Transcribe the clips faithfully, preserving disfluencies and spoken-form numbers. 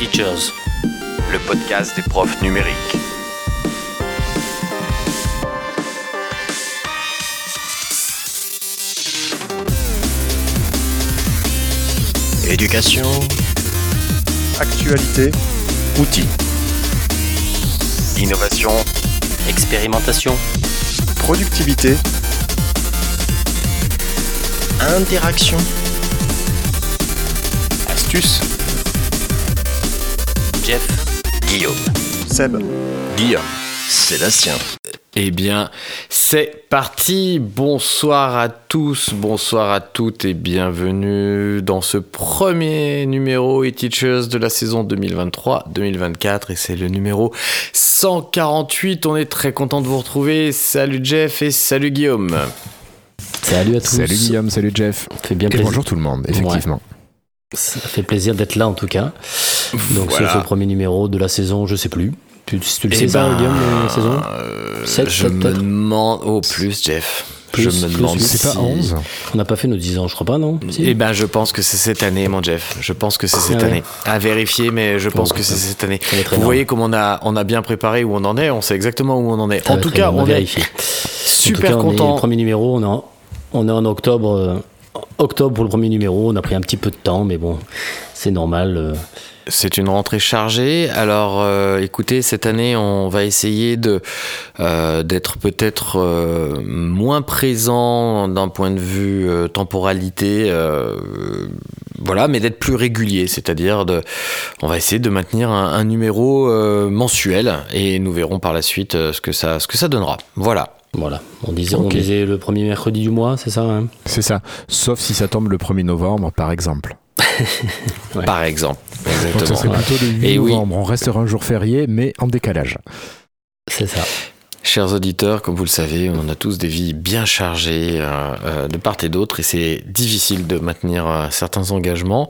E-teachers, le podcast des profs numériques. Éducation, actualité, outils, innovation, expérimentation, productivité, interaction, astuces. Jeff, Guillaume, Seb, Guillaume, Sébastien. Eh bien, c'est parti. Bonsoir à tous, bonsoir à toutes et bienvenue dans ce premier numéro E-teachers de la saison deux mille vingt-trois deux mille vingt-quatre et c'est le numéro cent quarante-huit. On est très content de vous retrouver. Salut Jeff et salut Guillaume. Salut à tous. Salut Guillaume, salut Jeff. Ça fait bien plaisir. Et bonjour tout le monde, effectivement. Ouais. Ça fait plaisir d'être là en tout cas. Donc voilà. C'est le premier numéro de la saison, je sais plus. Tu, tu le sais ben, pas, Guillaume, la saison euh, sept, je sept, me demande au oh, plus, Jeff. Plus, je me plus, demande plus. C'est pas onze. On n'a pas fait nos dix ans, je crois pas, non si. Eh ben, je pense que c'est cette année, mon Jeff. Je pense que c'est cette ah ouais. année. À vérifier, mais je pense oh, que c'est cette année. Vous voyez comme on a, on a bien préparé où on en est. On sait exactement où on en est. Ça en tout cas, bien, on, on est super content. En tout cas, on est le premier numéro. On est en, on est en octobre, euh, octobre pour le premier numéro. On a pris un petit peu de temps, mais bon, c'est normal. Euh, C'est une rentrée chargée. Alors, euh, écoutez, cette année, on va essayer de euh, d'être peut-être euh, moins présent d'un point de vue euh, temporalité, euh, voilà, mais d'être plus régulier. C'est-à-dire, de, on va essayer de maintenir un, un numéro euh, mensuel et nous verrons par la suite euh, ce que ça ce que ça donnera. Voilà. Voilà, on disait, okay. on disait le premier mercredi du mois, c'est ça hein ? C'est ça. Sauf si ça tombe le premier novembre, par exemple. Ouais. Par exemple. Exactement. Donc ça serait plutôt le huit novembre. Oui. On restera un jour férié, mais en décalage. C'est ça. Chers auditeurs, comme vous le savez, on a tous des vies bien chargées euh, de part et d'autre et c'est difficile de maintenir euh, certains engagements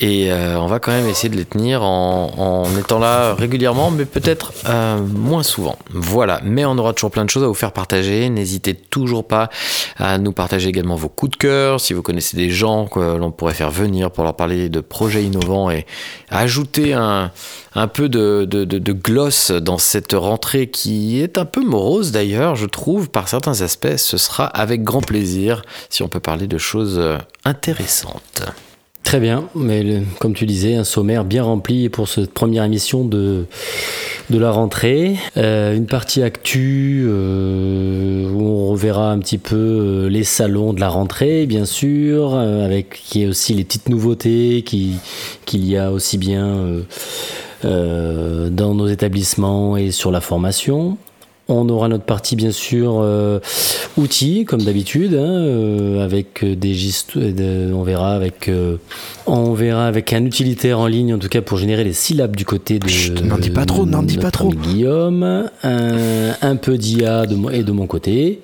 et euh, on va quand même essayer de les tenir en, en étant là régulièrement mais peut-être euh, moins souvent. Voilà, mais on aura toujours plein de choses à vous faire partager. N'hésitez toujours pas à nous partager également vos coups de cœur, si vous connaissez des gens que l'on pourrait faire venir pour leur parler de projets innovants et ajouter un, un peu de, de, de, de gloss dans cette rentrée qui est un peu morose d'ailleurs, je trouve, par certains aspects. Ce sera avec grand plaisir si on peut parler de choses intéressantes. Très bien, mais le, comme tu disais, un sommaire bien rempli pour cette première émission de, de la rentrée. Euh, une partie actu euh, où on reverra un petit peu les salons de la rentrée, bien sûr, euh, avec qui est aussi les petites nouveautés qui, qu'il y a aussi bien euh, euh, dans nos établissements et sur la formation. On aura notre partie, bien sûr, euh, outils, comme d'habitude, hein, euh, avec des gestes, euh, on verra avec, euh, on verra avec un utilitaire en ligne, en tout cas, pour générer les syllabes du côté de. Chut, n'en dis pas trop, n'en dis pas trop. Guillaume, un, un peu d'I A de, et de mon côté.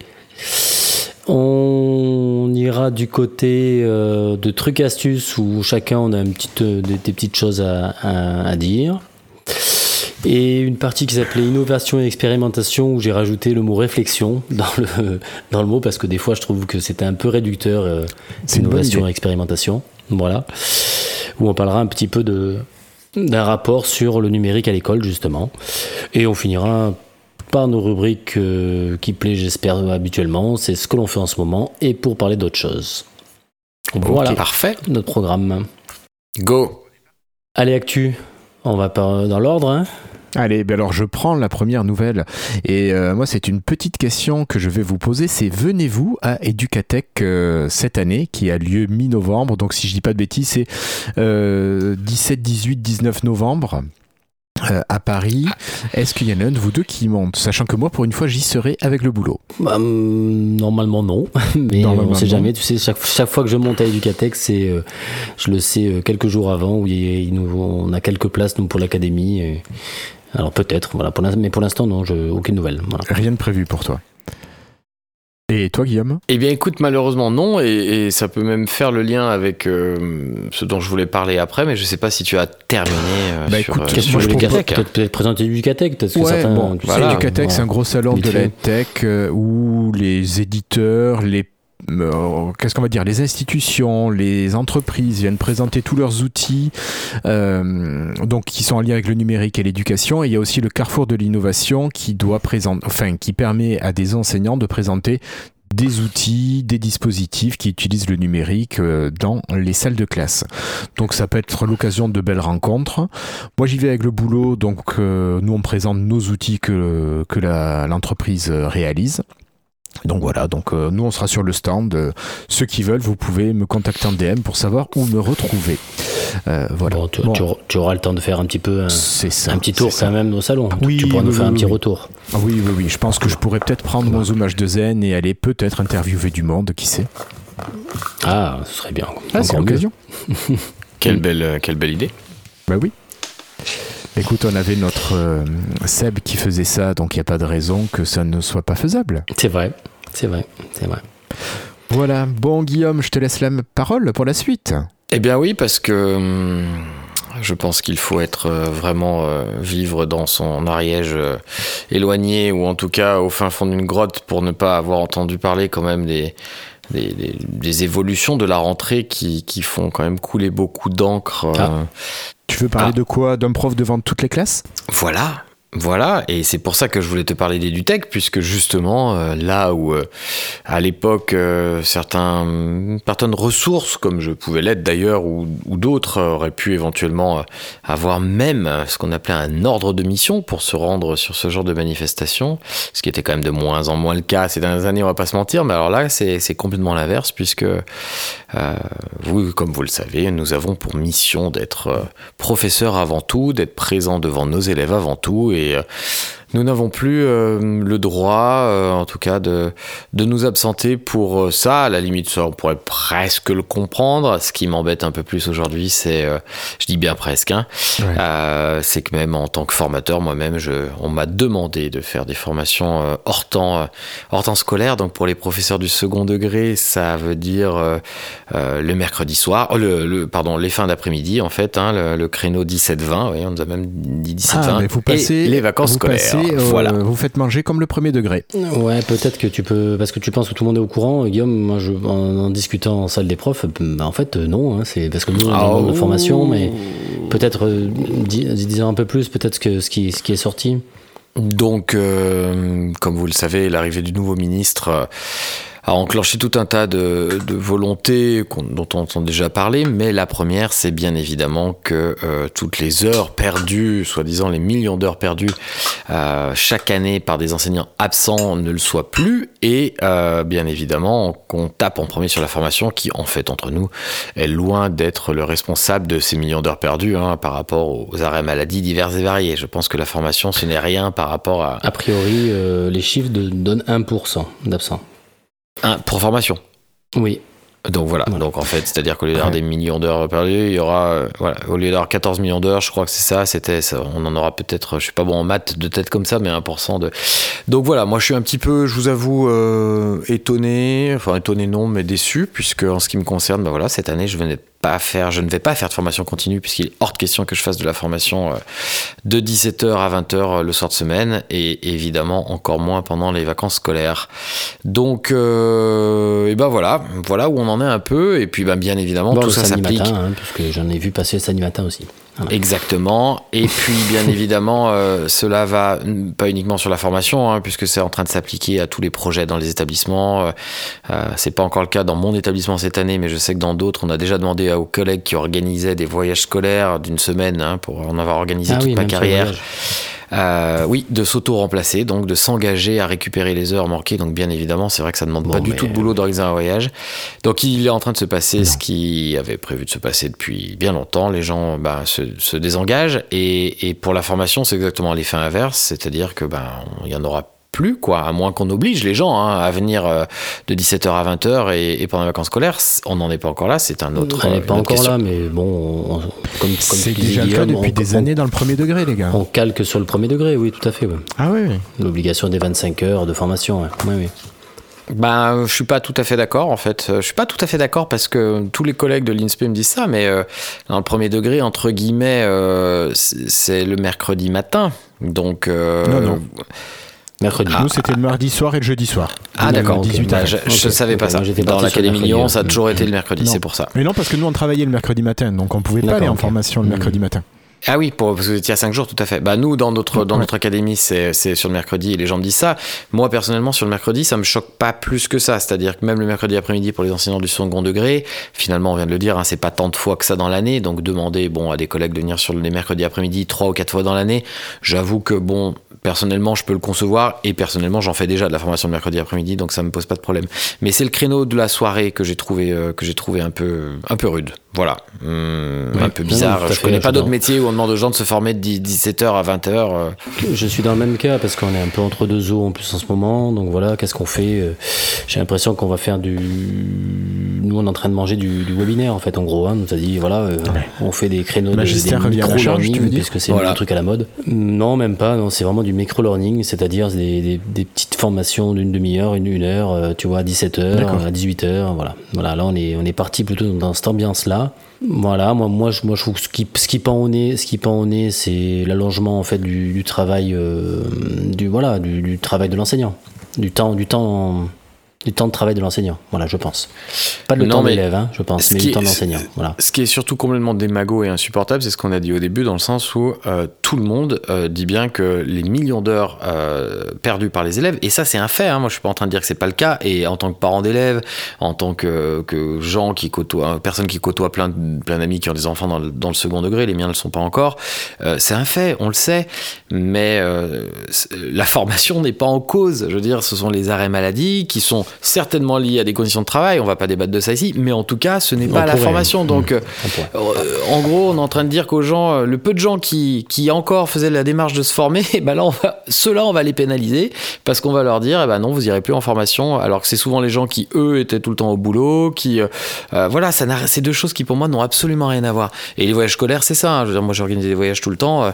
On ira du côté euh, de trucs astuces où chacun on a une petite, des, des petites choses à, à, à dire. Et une partie qui s'appelait innovation et expérimentation où j'ai rajouté le mot réflexion dans le, dans le mot parce que des fois je trouve que c'était un peu réducteur euh, innovation et expérimentation, voilà, où on parlera un petit peu de, d'un rapport sur le numérique à l'école justement et on finira par nos rubriques euh, qui plaît j'espère habituellement, c'est ce que l'on fait en ce moment et pour parler d'autres choses. Voilà, okay, parfait, notre programme. Go. Allez actu, on va pas dans l'ordre hein. Allez, ben alors je prends la première nouvelle et euh, moi c'est une petite question que je vais vous poser, c'est venez-vous à Educ@tech euh, cette année qui a lieu mi-novembre, donc si je dis pas de bêtises c'est euh, dix-sept, dix-huit, dix-neuf novembre euh, à Paris. Est-ce qu'il y en a un de vous deux qui monte, sachant que moi pour une fois j'y serai avec le boulot? Bah, normalement non, mais normalement, on sait jamais, tu sais, chaque, chaque fois que je monte à Educ@tech c'est, euh, je le sais euh, quelques jours avant où il, il nous, on a quelques places nous, pour l'académie et... Alors peut-être, voilà, pour mais pour l'instant, non, je, aucune nouvelle. Voilà. Rien de prévu pour toi. Et toi, Guillaume ? Eh bien, écoute, malheureusement, non. Et, et ça peut même faire le lien avec euh, ce dont je voulais parler après, mais je ne sais pas si tu as terminé euh, bah, sur... Bah écoute, euh, moi, je pourrais peut-être présenter Educ@tech. Peut-être ouais, que certains, bon, tu voilà, sais, Educ@tech, voilà. C'est un gros salon de la tech euh, où les éditeurs, les euh, qu'est-ce qu'on va dire, les institutions, les entreprises viennent présenter tous leurs outils euh, donc qui sont en lien avec le numérique et l'éducation. Et il y a aussi le carrefour de l'innovation qui doit présenter, enfin qui permet à des enseignants de présenter des outils, des dispositifs qui utilisent le numérique dans les salles de classe. Donc ça peut être l'occasion de belles rencontres. Moi j'y vais avec le boulot, donc euh, nous on présente nos outils que, que la, l'entreprise réalise. Donc voilà, donc euh, nous on sera sur le stand. Euh, ceux qui veulent, vous pouvez me contacter en D M pour savoir où me retrouver. Euh, voilà. Bon, tu, bon. Tu, tu auras le temps de faire un petit peu un, ça, un petit tour quand ça. Même au salon. Oui, tu pourras oui, nous faire oui, un petit oui. retour. Oui, oui, oui. Je pense que je pourrais peut-être prendre mon Zoom H deux N et aller peut-être interviewer du monde, qui sait. Ah, ce serait bien. Ah, c'est l'occasion. quelle belle, quelle belle idée. Bah oui. Écoute, on avait notre euh, Seb qui faisait ça, donc il n'y a pas de raison que ça ne soit pas faisable. C'est vrai, c'est vrai, c'est vrai. Voilà, bon Guillaume, je te laisse la parole pour la suite. Eh bien oui, parce que hum, je pense qu'il faut être euh, vraiment euh, vivre dans son Ariège euh, éloigné, ou en tout cas au fin fond d'une grotte, pour ne pas avoir entendu parler quand même des... Des, des, des évolutions de la rentrée qui, qui font quand même couler beaucoup d'encre. Ah. Euh... Tu veux parler ah. de quoi ? D'un prof devant toutes les classes ? Voilà, voilà, et c'est pour ça que je voulais te parler d'EduTech, puisque justement, euh, là où euh, à l'époque, euh, certains, certaines ressources, comme je pouvais l'être d'ailleurs, ou, ou d'autres, euh, auraient pu éventuellement euh, avoir même ce qu'on appelait un ordre de mission pour se rendre sur ce genre de manifestation, ce qui était quand même de moins en moins le cas ces dernières années, on va pas se mentir, mais alors là, c'est, c'est complètement l'inverse, puisque euh, vous, comme vous le savez, nous avons pour mission d'être euh, professeurs avant tout, d'être présents devant nos élèves avant tout, et Et nous n'avons plus euh, le droit, euh, en tout cas, de, de nous absenter pour euh, ça. À la limite, ça, on pourrait presque le comprendre. Ce qui m'embête un peu plus aujourd'hui, c'est, euh, je dis bien presque, hein, ouais. euh, c'est que même en tant que formateur, moi-même, je, on m'a demandé de faire des formations euh, hors temps, euh, hors temps scolaire. Donc, pour les professeurs du second degré, ça veut dire euh, euh, le mercredi soir, oh, le, le, pardon, les fins d'après-midi, en fait, hein, le, le créneau dix-sept vingt, oui, on nous a même dit dix-sept vingt. Ah, mais vous passez... Et les vacances scolaires. Au, voilà. Vous faites manger comme le premier degré. Ouais, peut-être que tu peux, parce que tu penses que tout le monde est au courant. Guillaume, moi, je, en, en discutant en salle des profs, bah en fait, non. Hein, c'est parce que nous, on a oh. une formation, mais peut-être euh, disons un peu plus, peut-être que ce qui, ce qui est sorti. Donc, euh, comme vous le savez, l'arrivée du nouveau ministre a enclenché tout un tas de, de volontés dont on entend déjà parler, mais la première, c'est bien évidemment que euh, toutes les heures perdues, soi-disant les millions d'heures perdues euh, chaque année par des enseignants absents ne le soient plus, et euh, bien évidemment qu'on tape en premier sur la formation qui, en fait, entre nous, est loin d'être le responsable de ces millions d'heures perdues, hein, par rapport aux arrêts maladies divers et variés. Je pense que la formation, ce n'est rien par rapport à... A priori, euh, les chiffres de, donnent un pour cent d'absents. Un, pour formation. Oui. Donc voilà. voilà. Donc en fait, c'est-à-dire qu'au lieu d'avoir ouais. des millions d'heures perdues, il y aura, euh, voilà, au lieu d'avoir quatorze millions d'heures, je crois que c'est ça, c'était, ça, on en aura peut-être, je suis pas bon en maths de tête comme ça, mais un pour cent de. Donc voilà, moi je suis un petit peu, je vous avoue, euh, étonné, enfin étonné non, mais déçu, puisque en ce qui me concerne, ben voilà, cette année, je venais pas faire, je ne vais pas faire de formation continue, puisqu'il est hors de question que je fasse de la formation de dix-sept heures à vingt heures le soir de semaine, et évidemment encore moins pendant les vacances scolaires. Donc euh, et ben voilà, voilà où on en est un peu, et puis ben bien évidemment bon, tout ça s'applique matin, hein, puisque j'en ai vu passer le samedi matin aussi. Voilà. Exactement, et puis bien évidemment euh, cela va pas uniquement sur la formation, hein, puisque c'est en train de s'appliquer à tous les projets dans les établissements. Euh, c'est pas encore le cas dans mon établissement cette année, mais je sais que dans d'autres on a déjà demandé aux collègues qui organisaient des voyages scolaires d'une semaine, hein, pour en avoir organisé ah toute oui, ma carrière euh, oui, de s'auto-remplacer, donc de s'engager à récupérer les heures manquées. Donc bien évidemment c'est vrai que ça demande bon, pas du tout de boulot d'organiser un voyage, donc il est en train de se passer non. ce qui avait prévu de se passer depuis bien longtemps. Les gens bah, se se désengage, et, et pour la formation c'est exactement l'effet inverse, c'est-à-dire que ben il y en aura plus quoi, à moins qu'on oblige les gens hein, à venir euh, de dix-sept heures à vingt heures et, et pendant les vacances scolaires. On n'en est pas encore là, c'est un autre. On n'en est pas encore question. Là, mais bon, on, on, comme, comme c'est déjà le cas depuis on, des on, années dans le premier degré, les gars. On calque sur le premier degré, oui, tout à fait. Ouais. Ah oui. L'obligation des vingt-cinq heures de formation, ouais. oui, oui. Ben, je suis pas tout à fait d'accord en fait. Je suis pas tout à fait d'accord parce que tous les collègues de l'I N S P E me disent ça, mais euh, dans le premier degré entre guillemets, euh, c'est, c'est le mercredi matin. Donc euh, non, non. Mercredi. Ah, nous, c'était le mardi soir et le jeudi soir. Ah, d'accord. dix-huit okay. bah, je ne okay. savais pas okay. ça. Moi, j'étais dans l'Académie Lyon, ça a toujours été le mercredi, non. c'est pour ça. Mais non, parce que nous, on travaillait le mercredi matin, donc on ne pouvait d'accord, pas aller en okay. formation le mercredi mmh. matin. Ah oui, pour, parce que vous étiez à cinq jours, tout à fait. Bah, nous, dans notre, dans ouais. notre académie, c'est, c'est sur le mercredi et les gens me disent ça. Moi, personnellement, sur le mercredi, ça me choque pas plus que ça. C'est-à-dire que même le mercredi après-midi pour les enseignants du second degré, finalement, on vient de le dire, hein, c'est pas tant de fois que ça dans l'année. Donc, demander, bon, à des collègues de venir sur les mercredis après-midi trois ou quatre fois dans l'année, j'avoue que, bon, personnellement, je peux le concevoir et personnellement, j'en fais déjà de la formation le mercredi après-midi, donc ça me pose pas de problème. Mais c'est le créneau de la soirée que j'ai trouvé, euh, que j'ai trouvé un peu, un peu rude. Voilà. Hum, ouais. Un peu bizarre. Non, je connais pas d'autres métiers où on demande aux gens de se former de dix-sept heures à vingt heures. Je suis dans le même cas parce qu'on est un peu entre deux eaux en plus en ce moment. Donc voilà, qu'est-ce qu'on fait ? J'ai l'impression qu'on va faire du... Nous, on est en train de manger du, du webinaire en fait, en gros. Hein. On nous a dit, voilà, euh, ouais. on fait des créneaux bah, de, des micro-learning parce que c'est voilà. un truc à la mode. Non, même pas. Non, c'est vraiment du micro-learning, c'est-à-dire des, des, des petites formations d'une demi-heure, une, une heure, tu vois, à dix-sept heures, D'accord. à dix-huit heures. Voilà. voilà, là, on est, on est parti plutôt dans cette ambiance-là. Voilà, moi, moi, je, moi, je trouve que ce qui, ce qui pend au nez, ce qui pend au nez, c'est l'allongement, en fait, du, du travail, euh, du, voilà, du, du travail de l'enseignant. Du temps, du temps, du temps de travail de l'enseignant. Voilà, je pense. Pas le non, temps de l'élève, hein, je pense, mais le temps de l'enseignant. Voilà. Ce qui est surtout complètement démago et insupportable, c'est ce qu'on a dit au début, dans le sens où euh, tout le monde euh, dit bien que les millions d'heures euh, perdues par les élèves, et ça, c'est un fait, hein, moi, je suis pas en train de dire que c'est pas le cas, et en tant que parent d'élèves, en tant que, que gens qui côtoient, personnes qui côtoient plein, plein d'amis qui ont des enfants dans le, dans le second degré, les miens ne le sont pas encore, euh, c'est un fait, on le sait, mais euh, la formation n'est pas en cause. Je veux dire, ce sont les arrêts maladie qui sont certainement liés à des conditions de travail, on va pas débattre de ça ici, mais en tout cas ce n'est on pas pourrait. la formation, donc mmh. euh, en gros on est en train de dire qu'aux gens, le peu de gens qui, qui encore faisaient la démarche de se former, et ben là on va, ceux-là on va les pénaliser parce qu'on va leur dire, eh ben non, vous irez plus en formation, alors que c'est souvent les gens qui eux étaient tout le temps au boulot, qui euh, voilà, ça n'a, c'est deux choses qui pour moi n'ont absolument rien à voir. Et les voyages scolaires, c'est ça, hein, je veux dire, moi j'organise des voyages tout le temps, euh,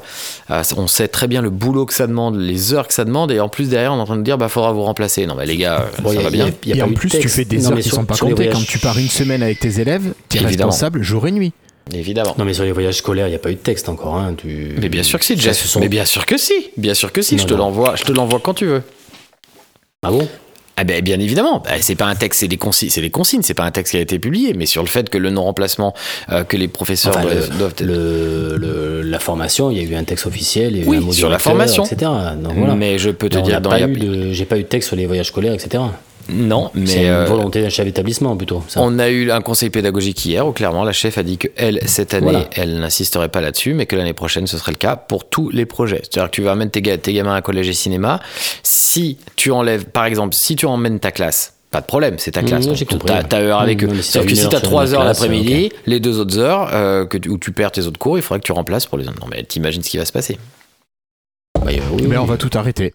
euh, on sait très bien le boulot que ça demande, les heures que ça demande, et en plus derrière on est en train de dire, bah faudra vous remplacer. Non mais les gars, euh, bon, ça y va y bien. Y a, y a et en plus, texte. tu fais des non, heures qui ne sont pas comptées. Quand tu pars une semaine avec tes élèves, tu es responsable jour et nuit. Évidemment. Non, mais sur les voyages scolaires, il n'y a pas eu de texte encore. Hein. Tu... Mais bien sûr que si, Jeff. Sont... Mais bien sûr que si. Bien sûr que si. Non, je, te l'envoie, je te l'envoie quand tu veux. Ah bon ? Ah ben, bien évidemment, c'est pas un texte, c'est des consignes, c'est des consignes, c'est pas un texte qui a été publié, mais sur le fait que le non-remplacement euh, que les professeurs enfin, doivent, le, doivent le, le, la formation, il y a eu un texte officiel, il y a eu oui, un mot sur la formation, et cetera. Donc, voilà. Mais je peux te non, dire, dans pas a... eu de, j'ai pas eu de texte sur les voyages scolaires, et cetera. Non, mais c'est une volonté d'un chef d'établissement plutôt. Ça. On a eu un conseil pédagogique hier où clairement la chef a dit que elle cette année voilà. elle n'insisterait pas là-dessus, mais que l'année prochaine ce serait le cas pour tous les projets. C'est-à-dire que tu vas amener tes, tes gamins à collège et cinéma. Si tu enlèves, par exemple, si tu emmènes ta classe. Pas de problème, c'est ta classe. T'as, t'as heure avec non, eux. Sauf que si t'as trois heures classe, l'après-midi, okay. les deux autres heures euh, que tu, où tu perds tes autres cours, il faudrait que tu remplaces pour les autres. Non mais t'imagines ce qui va se passer. Bah, oui, mais oui. on va tout arrêter.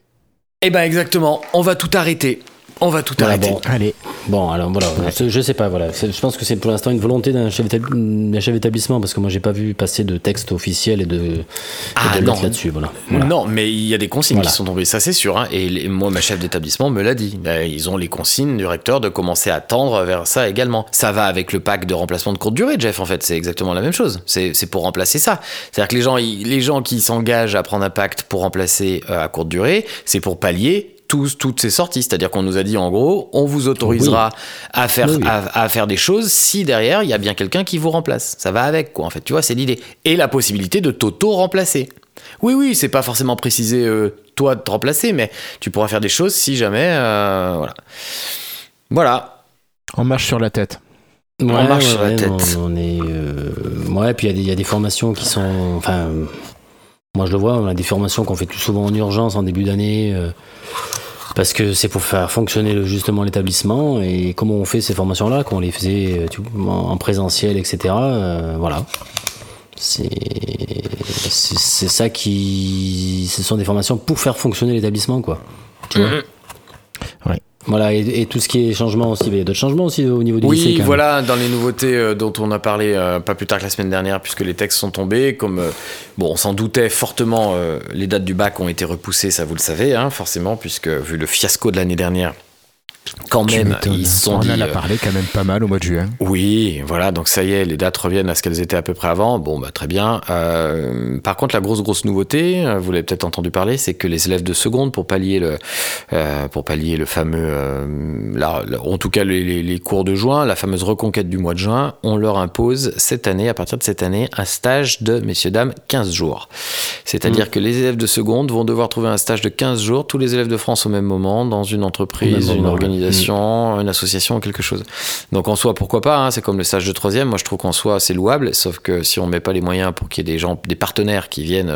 Eh ben exactement, on va tout arrêter. On va tout voilà, arrêter. Bon, allez. Bon, alors voilà, ouais. je sais pas, voilà. Je pense que c'est pour l'instant une volonté d'un chef d'établissement, parce que moi j'ai pas vu passer de texte officiel et de, ah, et de non. là-dessus. Voilà. Voilà. Non, mais il y a des consignes voilà. qui sont tombées, ça c'est sûr. Hein. Et les, moi, ma chef d'établissement me l'a dit. Ils ont les consignes du recteur de commencer à tendre vers ça également. Ça va avec le pack de remplacement de courte durée, Jeff, en fait. C'est exactement la même chose. C'est, c'est pour remplacer ça. C'est-à-dire que les gens, les gens qui s'engagent à prendre un pacte pour remplacer à courte durée, c'est pour pallier toutes ces sorties, c'est-à-dire qu'on nous a dit en gros, on vous autorisera oui. à faire oui. à, à faire des choses si derrière il y a bien quelqu'un qui vous remplace. Ça va avec quoi en fait, tu vois, c'est l'idée. Et la possibilité de t'auto-remplacer. Oui, oui, c'est pas forcément précisé euh, toi de te remplacer, mais tu pourras faire des choses si jamais euh, voilà. Voilà. On marche sur la tête. Ouais, on marche ouais, sur ouais, la tête. On, on est. Euh... Ouais, puis il y, y a des formations qui sont. Enfin, moi je le vois, on a des formations qu'on fait tout souvent en urgence en début d'année. Euh... Parce que c'est pour faire fonctionner le, justement l'établissement, et comment on fait ces formations-là, qu'on les faisait tu, en, en présentiel, et cetera. Euh, voilà. C'est, c'est, c'est ça qui. Ce sont des formations pour faire fonctionner l'établissement, quoi. Tu vois ? Ouais. Voilà, et, et tout ce qui est changement aussi, il y a d'autres changements aussi au niveau du oui, lycée. Oui, voilà, dans les nouveautés euh, dont on a parlé euh, pas plus tard que la semaine dernière, puisque les textes sont tombés, comme euh, bon, on s'en doutait fortement, euh, les dates du bac ont été repoussées, ça vous le savez, hein, forcément, puisque vu le fiasco de l'année dernière, Quand tu même, m'étonnes. Ils se sont on dit... On en a parlé quand même pas mal au mois de juin. Oui, voilà, donc ça y est, les dates reviennent à ce qu'elles étaient à peu près avant. Bon, bah très bien. Euh, par contre, la grosse, grosse nouveauté, vous l'avez peut-être entendu parler, c'est que les élèves de seconde, pour pallier le, euh, pour pallier le fameux... Euh, la, la, en tout cas, les, les, les cours de juin, la fameuse reconquête du mois de juin, on leur impose cette année, à partir de cette année, un stage de, messieurs, dames, quinze jours. C'est-à-dire mmh. que les élèves de seconde vont devoir trouver un stage de quinze jours, tous les élèves de France au même moment, dans une entreprise, une organisation, une association, quelque chose. Donc en soi, pourquoi pas, hein, c'est comme le stage de troisième. Moi je trouve qu'en soi c'est louable, sauf que si on met pas les moyens pour qu'il y ait des gens, des partenaires qui viennent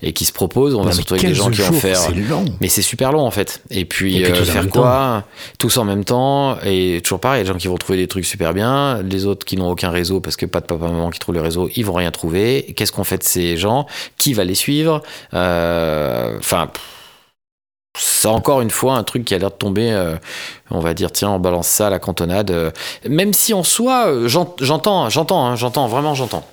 et qui se proposent, on non, va se retrouver avec des gens qui vont faire. C'est long. Mais c'est super long en fait. Et puis, et puis euh, faire quoi ? Tous en même temps. Et toujours pareil, il y a des gens qui vont trouver des trucs super bien, les autres qui n'ont aucun réseau parce que pas de papa maman qui trouve le réseau, ils vont rien trouver. Et qu'est-ce qu'on fait de ces gens ? Qui va les suivre ? Euh, enfin. C'est encore une fois un truc qui a l'air de tomber, euh, on va dire, tiens, on balance ça à la cantonade. Euh, même si en soi, euh, j'ent- j'entends, j'entends, hein, j'entends, vraiment j'entends.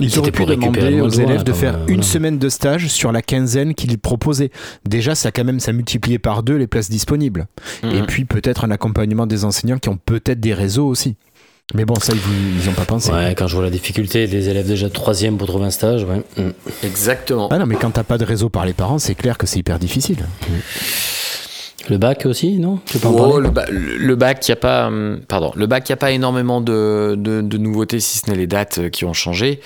Ils auraient pu demander aux élèves de faire une semaine de stage sur la quinzaine qu'ils proposaient. Déjà, ça quand même, ça multipliait par deux les places disponibles. Mmh. Et puis peut-être un accompagnement des enseignants qui ont peut-être des réseaux aussi. Mais bon, ça, ils n'y ont pas pensé. Ouais, quand je vois la difficulté des élèves déjà de troisième pour trouver un stage, ouais. Mmh. Exactement. Ah non, mais quand t'as pas de réseau par les parents, c'est clair que c'est hyper difficile. Mmh. Le bac aussi, non ? Tu peux en parler ? Oh, le, ba- le bac, il n'y a pas, pardon, le bac, il n'y a pas énormément de, de, de nouveautés, si ce n'est les dates qui ont changé.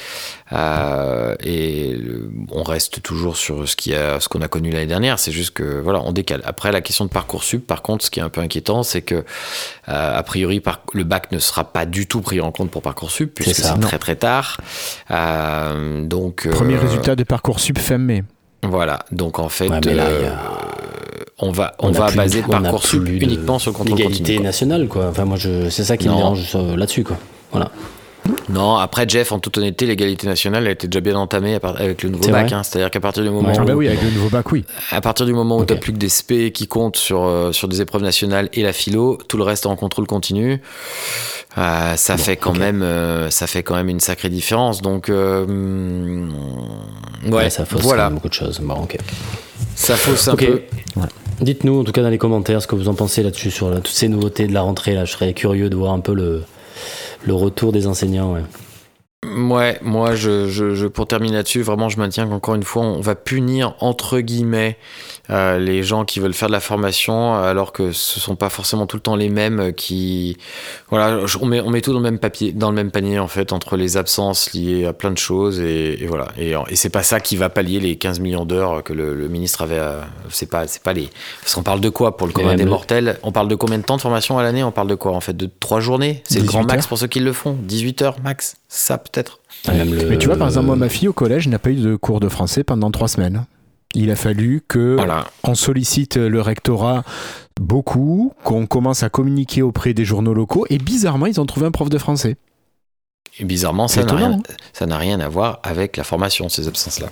Euh, et on reste toujours sur ce, qui a, ce qu'on a connu l'année dernière. C'est juste que, voilà, on décale. Après, la question de Parcoursup, par contre, ce qui est un peu inquiétant, c'est que, euh, a priori, par, le bac ne sera pas du tout pris en compte pour Parcoursup, puisque c'est, ça, c'est très, très tard. Euh, donc, Premier euh, résultat de Parcoursup fin mai. Voilà. Donc, en fait... Ouais, mais là, euh, y a... On va, on on va baser Parcoursup uniquement sur le contrôle continu. L'égalité nationale, quoi. Enfin, moi, je, c'est ça qui non. me dérange là-dessus, quoi. Voilà. Non, après, Jeff, en toute honnêteté, l'égalité nationale, elle était déjà bien entamée avec le nouveau c'est bac. Hein. C'est-à-dire qu'à partir du moment ouais, où. Bah oui, avec le nouveau bac, oui. À partir du moment où okay. tu n'as plus que des S P qui comptent sur, euh, sur des épreuves nationales et la philo, tout le reste est en contrôle continu. Euh, ça, bon, fait quand okay. même, euh, ça fait quand même une sacrée différence. Donc, euh, ouais, ouais, ça fausse voilà. beaucoup de choses. Bon, ok. Ça fausse un okay. peu. Voilà. Dites-nous en tout cas dans les commentaires ce que vous en pensez là-dessus sur là, toutes ces nouveautés de la rentrée. Là, je serais curieux de voir un peu le, le retour des enseignants. Ouais. Ouais, moi, je, je, je, pour terminer là-dessus, vraiment, je maintiens qu'encore une fois, on va punir, entre guillemets, euh, les gens qui veulent faire de la formation, alors que ce ne sont pas forcément tout le temps les mêmes qui... Voilà, on met, on met tout dans le même papier, dans le même panier, en fait, entre les absences liées à plein de choses, et, et voilà. Et, et c'est pas ça qui va pallier les quinze millions d'heures que le, le ministre avait... À, c'est pas, c'est pas les... Parce qu'on parle de quoi, pour le commun des mortels ? On parle de combien de temps de formation à l'année ? On parle de quoi, en fait ? De trois journées ? C'est le grand max pour ceux qui le font. dix-huit heures, max. Ça, peut-être. Ah, même le... Mais tu vois, par exemple, moi, ma fille au collège n'a pas eu de cours de français pendant trois semaines. Il a fallu que voilà. on sollicite le rectorat beaucoup, qu'on commence à communiquer auprès des journaux locaux, et bizarrement, ils ont trouvé un prof de français. Et bizarrement, ça, n'a rien, ça n'a rien à voir avec la formation, ces absences-là.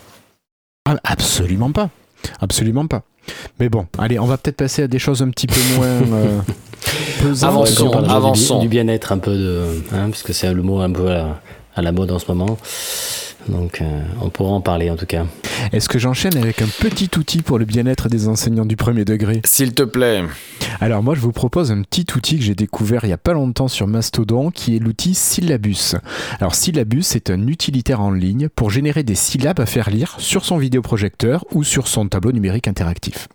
Ah, absolument pas. Absolument pas. Mais bon, allez, on va peut-être passer à des choses un petit peu moins... Euh... Pesant, avançons, ouais, avançons. Du, du bien-être un peu de, hein, parce que c'est le mot un peu à la, à la mode en ce moment. Donc, euh, on pourra en parler en tout cas. Est-ce que j'enchaîne avec un petit outil pour le bien-être des enseignants du premier degré ? S'il te plaît. Alors moi, je vous propose un petit outil que j'ai découvert il n'y a pas longtemps sur Mastodon, qui est l'outil Syllabus. Alors Syllabus, c'est un utilitaire en ligne pour générer des syllabes à faire lire sur son vidéoprojecteur ou sur son tableau numérique interactif.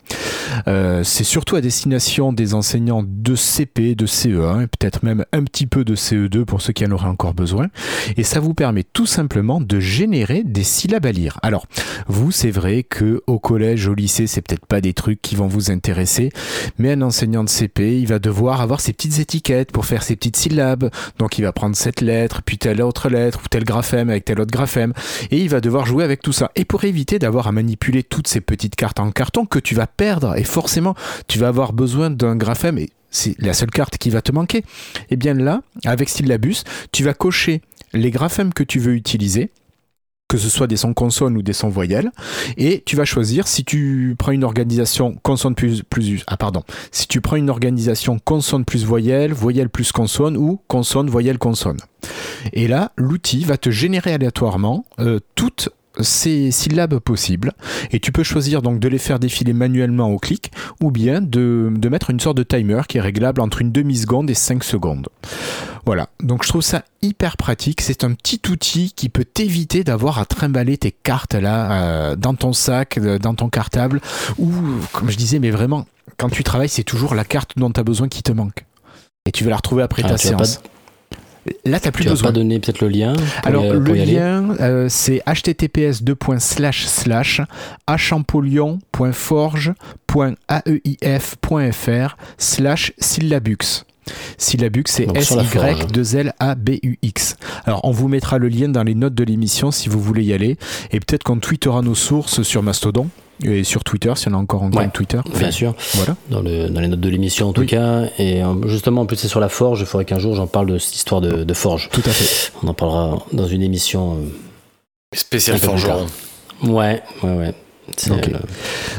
Euh, c'est surtout à destination des enseignants de C P, de C E un et peut-être même un petit peu de C E deux pour ceux qui en auraient encore besoin. Et ça vous permet tout simplement de générer générer des syllabes à lire. Alors, vous, c'est vrai que au collège, au lycée, c'est peut-être pas des trucs qui vont vous intéresser, mais un enseignant de C P, il va devoir avoir ses petites étiquettes pour faire ses petites syllabes. Donc, il va prendre cette lettre, puis telle autre lettre, ou tel graphème avec tel autre graphème, et il va devoir jouer avec tout ça. Et pour éviter d'avoir à manipuler toutes ces petites cartes en carton que tu vas perdre, et forcément, tu vas avoir besoin d'un graphème, et c'est la seule carte qui va te manquer. Et bien là, avec Syllabus, tu vas cocher les graphèmes que tu veux utiliser, que ce soit des sons consonnes ou des sons voyelles, et tu vas choisir si tu prends une organisation consonne plus, plus ah pardon, si tu prends une organisation consonne plus voyelle, voyelle plus consonne ou consonne voyelle consonne. Et là, l'outil va te générer aléatoirement euh, toutes ces syllabes possibles, et tu peux choisir donc de les faire défiler manuellement au clic, ou bien de, de mettre une sorte de timer qui est réglable entre une demi-seconde et cinq secondes. Voilà, donc je trouve ça hyper pratique. C'est un petit outil qui peut t'éviter d'avoir à trimballer tes cartes là euh, dans ton sac, dans ton cartable, ou comme je disais, mais vraiment, quand tu travailles, c'est toujours la carte dont tu as besoin qui te manque. Et tu vas la retrouver après ah, ta séance. Là, t'as plus tu besoin. Tu vas pas donner peut-être le lien. Alors y, le lien, euh, c'est h t t p s deux points slash slash achampollion point forge point aeif point f r slash syllabux. Syllabux, c'est S Y deux L A B U X. Alors on vous mettra le lien dans les notes de l'émission si vous voulez y aller, et peut-être qu'on tweetera nos sources sur Mastodon et sur Twitter si on a encore un ouais, Twitter. Bien sûr, voilà. dans, le, dans les notes de l'émission en tout oui. cas. Et justement, en plus c'est sur la forge, il faudrait qu'un jour j'en parle de cette histoire de, de forge. Tout à fait. On en parlera dans une émission spéciale forgeron. Ouais, ouais, ouais. C'est, okay. euh,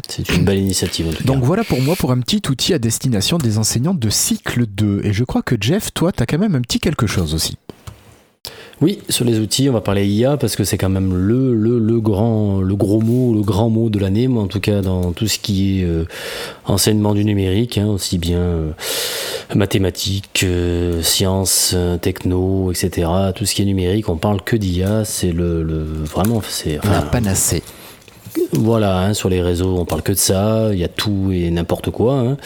c'est une belle initiative en tout cas. Donc voilà pour moi pour un petit outil à destination des enseignants de cycle deux. Et je crois que Jeff, toi, t'as quand même un petit quelque chose aussi. Oui, sur les outils, on va parler I A parce que c'est quand même le, le, le, grand, le gros mot, le grand mot de l'année, en tout cas dans tout ce qui est euh, enseignement du numérique, hein, aussi bien euh, mathématiques, euh, sciences, euh, techno, et cetera. Tout ce qui est numérique, on parle que d'I A, c'est le, le vraiment... c'est enfin, la panacée. Voilà, hein, sur les réseaux, on parle que de ça, il y a tout et n'importe quoi. Hein.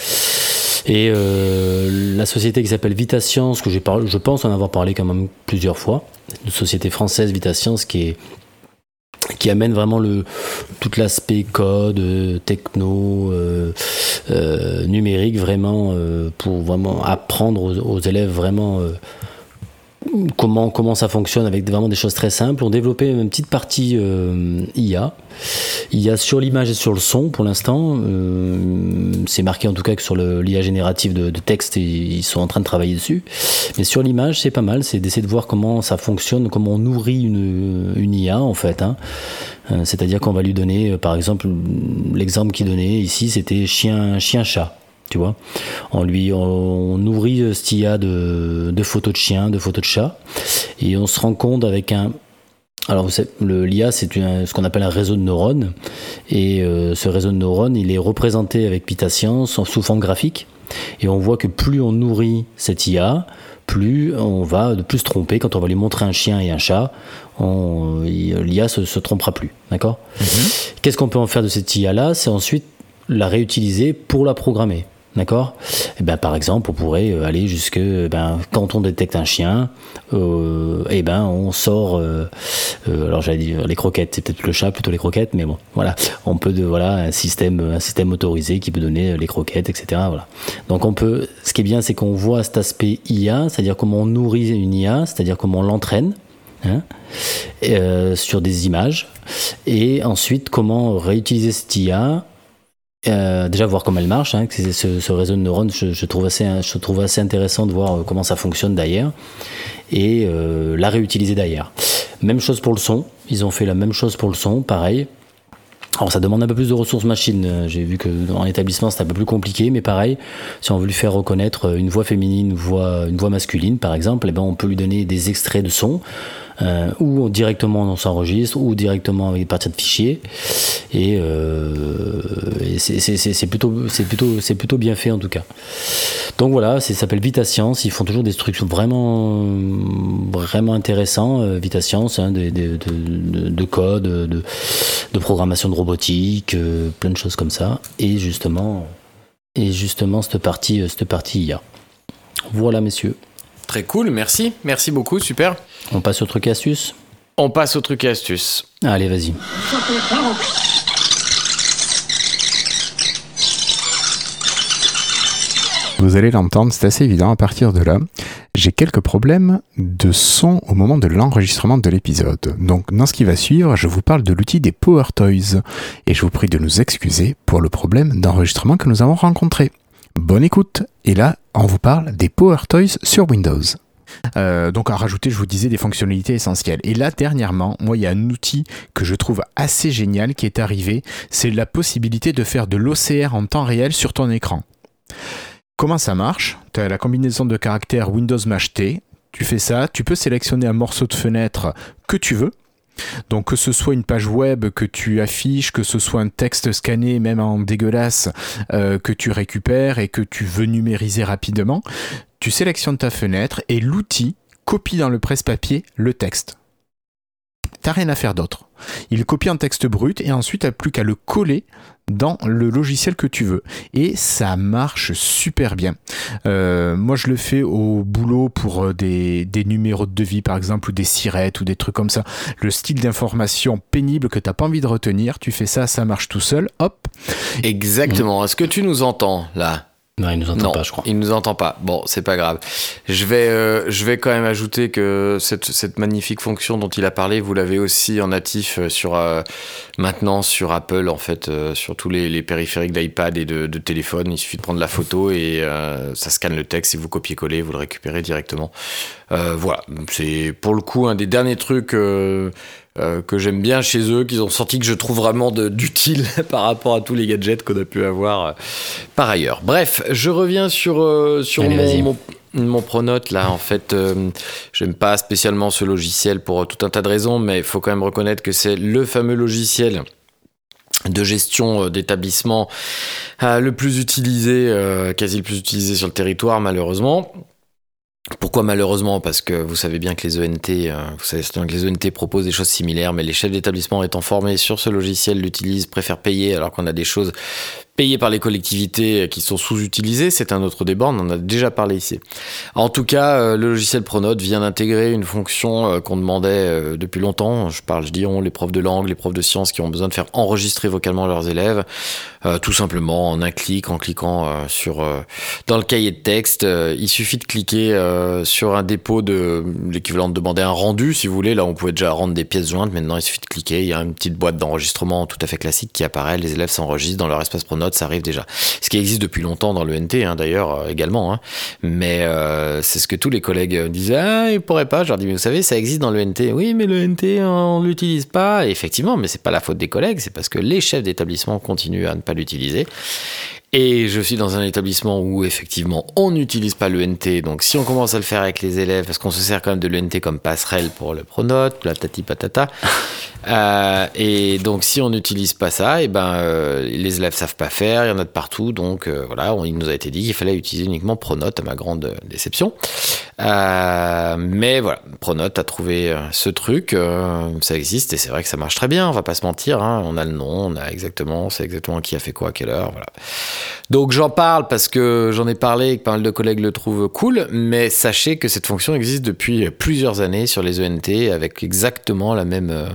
Et euh, la société qui s'appelle Vittascience, que j'ai parlé, je pense en avoir parlé quand même plusieurs fois, une société française, Vittascience, qui est qui amène vraiment le tout l'aspect code, euh, techno, euh, euh, numérique, vraiment euh, pour vraiment apprendre aux, aux élèves vraiment. Euh, Comment, comment ça fonctionne avec vraiment des choses très simples. On développait une petite partie euh, I A. I A sur l'image et sur le son pour l'instant. Euh, c'est marqué en tout cas que sur le, l'I A générative de, de texte, ils sont en train de travailler dessus. Mais sur l'image, c'est pas mal. C'est d'essayer de voir comment ça fonctionne, comment on nourrit une, une I A en fait. Hein. Euh, c'est-à-dire qu'on va lui donner, par exemple, l'exemple qu'il donnait ici, c'était chien, chien-chat. Tu vois, on lui on nourrit cette I A de, de photos de chiens, de photos de chats, et on se rend compte avec un. Alors, vous savez, le, l'I A, c'est un, ce qu'on appelle un réseau de neurones, et euh, ce réseau de neurones, il est représenté avec Vittascience sous forme graphique, et on voit que plus on nourrit cette I A, plus on va de plus se tromper. Quand on va lui montrer un chien et un chat, on, l'I A se, se trompera plus, d'accord ? Mm-hmm. Qu'est-ce qu'on peut en faire de cette I A là ? C'est ensuite la réutiliser pour la programmer. D'accord ? Et ben, par exemple, on pourrait aller jusque ben, quand on détecte un chien, euh, et ben, on sort. Euh, euh, alors j'allais dire les croquettes, c'est peut-être le chat plutôt les croquettes, mais bon, voilà. On peut de, voilà un système, un système autorisé qui peut donner les croquettes, et cetera. Voilà. Donc on peut. Ce qui est bien, c'est qu'on voit cet aspect I A, c'est-à-dire comment on nourrit une I A, c'est-à-dire comment on l'entraîne. Hein, euh, sur des images, et ensuite comment réutiliser cette I A. Euh, déjà voir comment elle marche, hein, que ce, ce réseau de neurones, je, je, trouve assez, je trouve assez intéressant de voir comment ça fonctionne d'ailleurs, et euh, la réutiliser d'ailleurs. Même chose pour le son, ils ont fait la même chose pour le son, pareil. Alors ça demande un peu plus de ressources machines, j'ai vu que dans l'établissement c'est un peu plus compliqué, mais pareil, si on veut lui faire reconnaître une voix féminine, une voix, une voix masculine par exemple, eh ben on peut lui donner des extraits de son, euh, ou directement on s'enregistre, ou directement avec des parties de fichiers, et, euh, et c'est, c'est, c'est, c'est, plutôt, c'est, plutôt, c'est plutôt bien fait en tout cas. Donc voilà, c'est, ça s'appelle Vittascience, ils font toujours des trucs vraiment, vraiment intéressants, euh, Vittascience, hein, de, de, de, de code, de, de programmation de robots, robotique, euh, plein de choses comme ça, et justement, et justement cette partie, euh, cette partie I A. Voilà, messieurs. Très cool, merci, merci beaucoup, super. On passe au truc et astuce. On passe au truc et astuce. Allez, vas-y. Vous allez l'entendre, c'est assez évident à partir de là. J'ai quelques problèmes de son au moment de l'enregistrement de l'épisode. Donc dans ce qui va suivre, je vous parle de l'outil des Power Toys et je vous prie de nous excuser pour le problème d'enregistrement que nous avons rencontré. Bonne écoute. Et là, on vous parle des Power Toys sur Windows. Euh, donc à rajouter, je vous disais, des fonctionnalités essentielles. Et là, dernièrement, moi, il y a un outil que je trouve assez génial qui est arrivé. C'est la possibilité de faire de l'O C R en temps réel sur ton écran. Comment ça marche ? Tu as la combinaison de caractères Windows M H T, tu fais ça, tu peux sélectionner un morceau de fenêtre que tu veux, Donc que ce soit une page web que tu affiches, que ce soit un texte scanné même en dégueulasse euh, que tu récupères et que tu veux numériser rapidement, tu sélectionnes ta fenêtre et l'outil copie dans le presse-papier le texte. T'as rien à faire d'autre. Il copie en texte brut et ensuite t'as plus qu'à le coller dans le logiciel que tu veux. Et ça marche super bien. Euh, moi, je le fais au boulot pour des, des numéros de devis, par exemple, ou des sirettes, ou des trucs comme ça. Le style d'information pénible que t'as pas envie de retenir, tu fais ça, ça marche tout seul, hop. Exactement. Mmh. Est-ce que tu nous entends, là ? Non, il nous entend non, pas, je crois. Il nous entend pas. Bon, c'est pas grave. Je vais, euh, je vais quand même ajouter que cette, cette magnifique fonction dont il a parlé, vous l'avez aussi en natif sur euh, maintenant sur Apple en fait, euh, sur tous les, les périphériques d'iPad et de, de téléphone. Il suffit de prendre la photo et euh, ça scanne le texte et vous copiez-collez, vous le récupérez directement. Euh, voilà, c'est pour le coup un des derniers trucs. Euh, Euh, que j'aime bien chez eux, qu'ils ont sorti, que je trouve vraiment de, d'utile par rapport à tous les gadgets qu'on a pu avoir euh, par ailleurs. Bref, je reviens sur, euh, sur Allez, mon, mon, mon Pronote. Là, en fait, euh, j'aime pas spécialement ce logiciel pour tout un tas de raisons, mais il faut quand même reconnaître que c'est le fameux logiciel de gestion d'établissement euh, le plus utilisé, euh, quasi le plus utilisé sur le territoire, malheureusement. Pourquoi malheureusement ? Parce que vous savez bien que les E N T, vous savez que les E N T proposent des choses similaires, mais les chefs d'établissement étant formés sur ce logiciel l'utilisent, préfèrent payer, alors qu'on a des choses payées par les collectivités qui sont sous-utilisées. C'est un autre débat, on en a déjà parlé ici. En tout cas, le logiciel Pronote vient d'intégrer une fonction qu'on demandait depuis longtemps. Je parle, je dis on, les profs de langue, les profs de sciences qui ont besoin de faire enregistrer vocalement leurs élèves, tout simplement en un clic, en cliquant sur dans le cahier de texte. Il suffit de cliquer sur un dépôt de l'équivalent de demander un rendu, si vous voulez. Là, on pouvait déjà rendre des pièces jointes. Maintenant, il suffit de cliquer. Il y a une petite boîte d'enregistrement tout à fait classique qui apparaît. Les élèves s'enregistrent dans leur espace Pronote. Ça arrive déjà. Ce qui existe depuis longtemps dans l'E N T, hein, d'ailleurs, euh, également. Hein. Mais euh, c'est ce que tous les collègues disaient. Ah, ils pourraient pas. Je leur dis, mais vous savez, ça existe dans l'E N T. Oui, mais l'E N T, on ne l'utilise pas. Et effectivement, mais c'est pas la faute des collègues. C'est parce que les chefs d'établissement continuent à ne pas l'utiliser. Et je suis dans un établissement où, effectivement, on n'utilise pas l'E N T. Donc, si on commence à le faire avec les élèves, parce qu'on se sert quand même de l'E N T comme passerelle pour le Pronote, platati patata. euh, et donc, si on n'utilise pas ça, et ben, euh, les élèves ne savent pas faire, il y en a de partout. Donc, euh, voilà, on, il nous a été dit qu'il fallait utiliser uniquement Pronote, à ma grande déception. Euh, mais voilà, Pronote a trouvé ce truc. Euh, ça existe et c'est vrai que ça marche très bien, on va pas se mentir. Hein, on a le nom, on a exactement, c'est exactement qui a fait quoi, à quelle heure, voilà. Donc j'en parle parce que j'en ai parlé et que pas mal de collègues le trouvent cool, mais sachez que cette fonction existe depuis plusieurs années sur les E N T avec exactement la même, euh,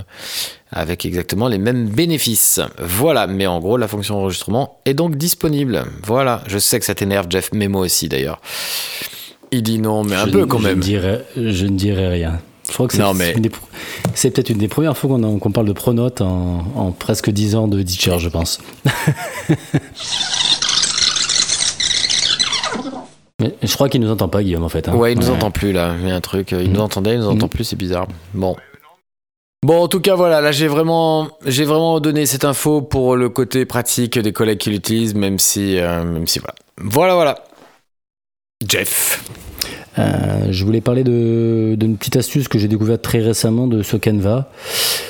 avec exactement les mêmes bénéfices. Voilà, mais en gros la fonction enregistrement est donc disponible. Voilà, je sais que ça t'énerve Jeff, mais moi aussi d'ailleurs. Il dit non, mais un je peu n- quand même. Je ne dirais, je ne dirais rien. Je crois que c'est, non, mais... une des, c'est peut-être une des premières fois qu'on, a, qu'on parle de Pronote en, en presque dix ans de teacher, je pense. Mais je crois qu'il nous entend pas, Guillaume, en fait. Hein. Ouais, il nous ouais. entend plus, là. Il y a un truc. Il mmh. nous entendait, il nous entend mmh. plus, c'est bizarre. Bon. Bon, en tout cas, voilà, là, j'ai vraiment, j'ai vraiment donné cette info pour le côté pratique des collègues qui l'utilisent, même si, euh, même si voilà. Voilà, voilà. Jeff. Euh, je voulais parler de, d'une petite astuce que j'ai découverte très récemment de ce Canva.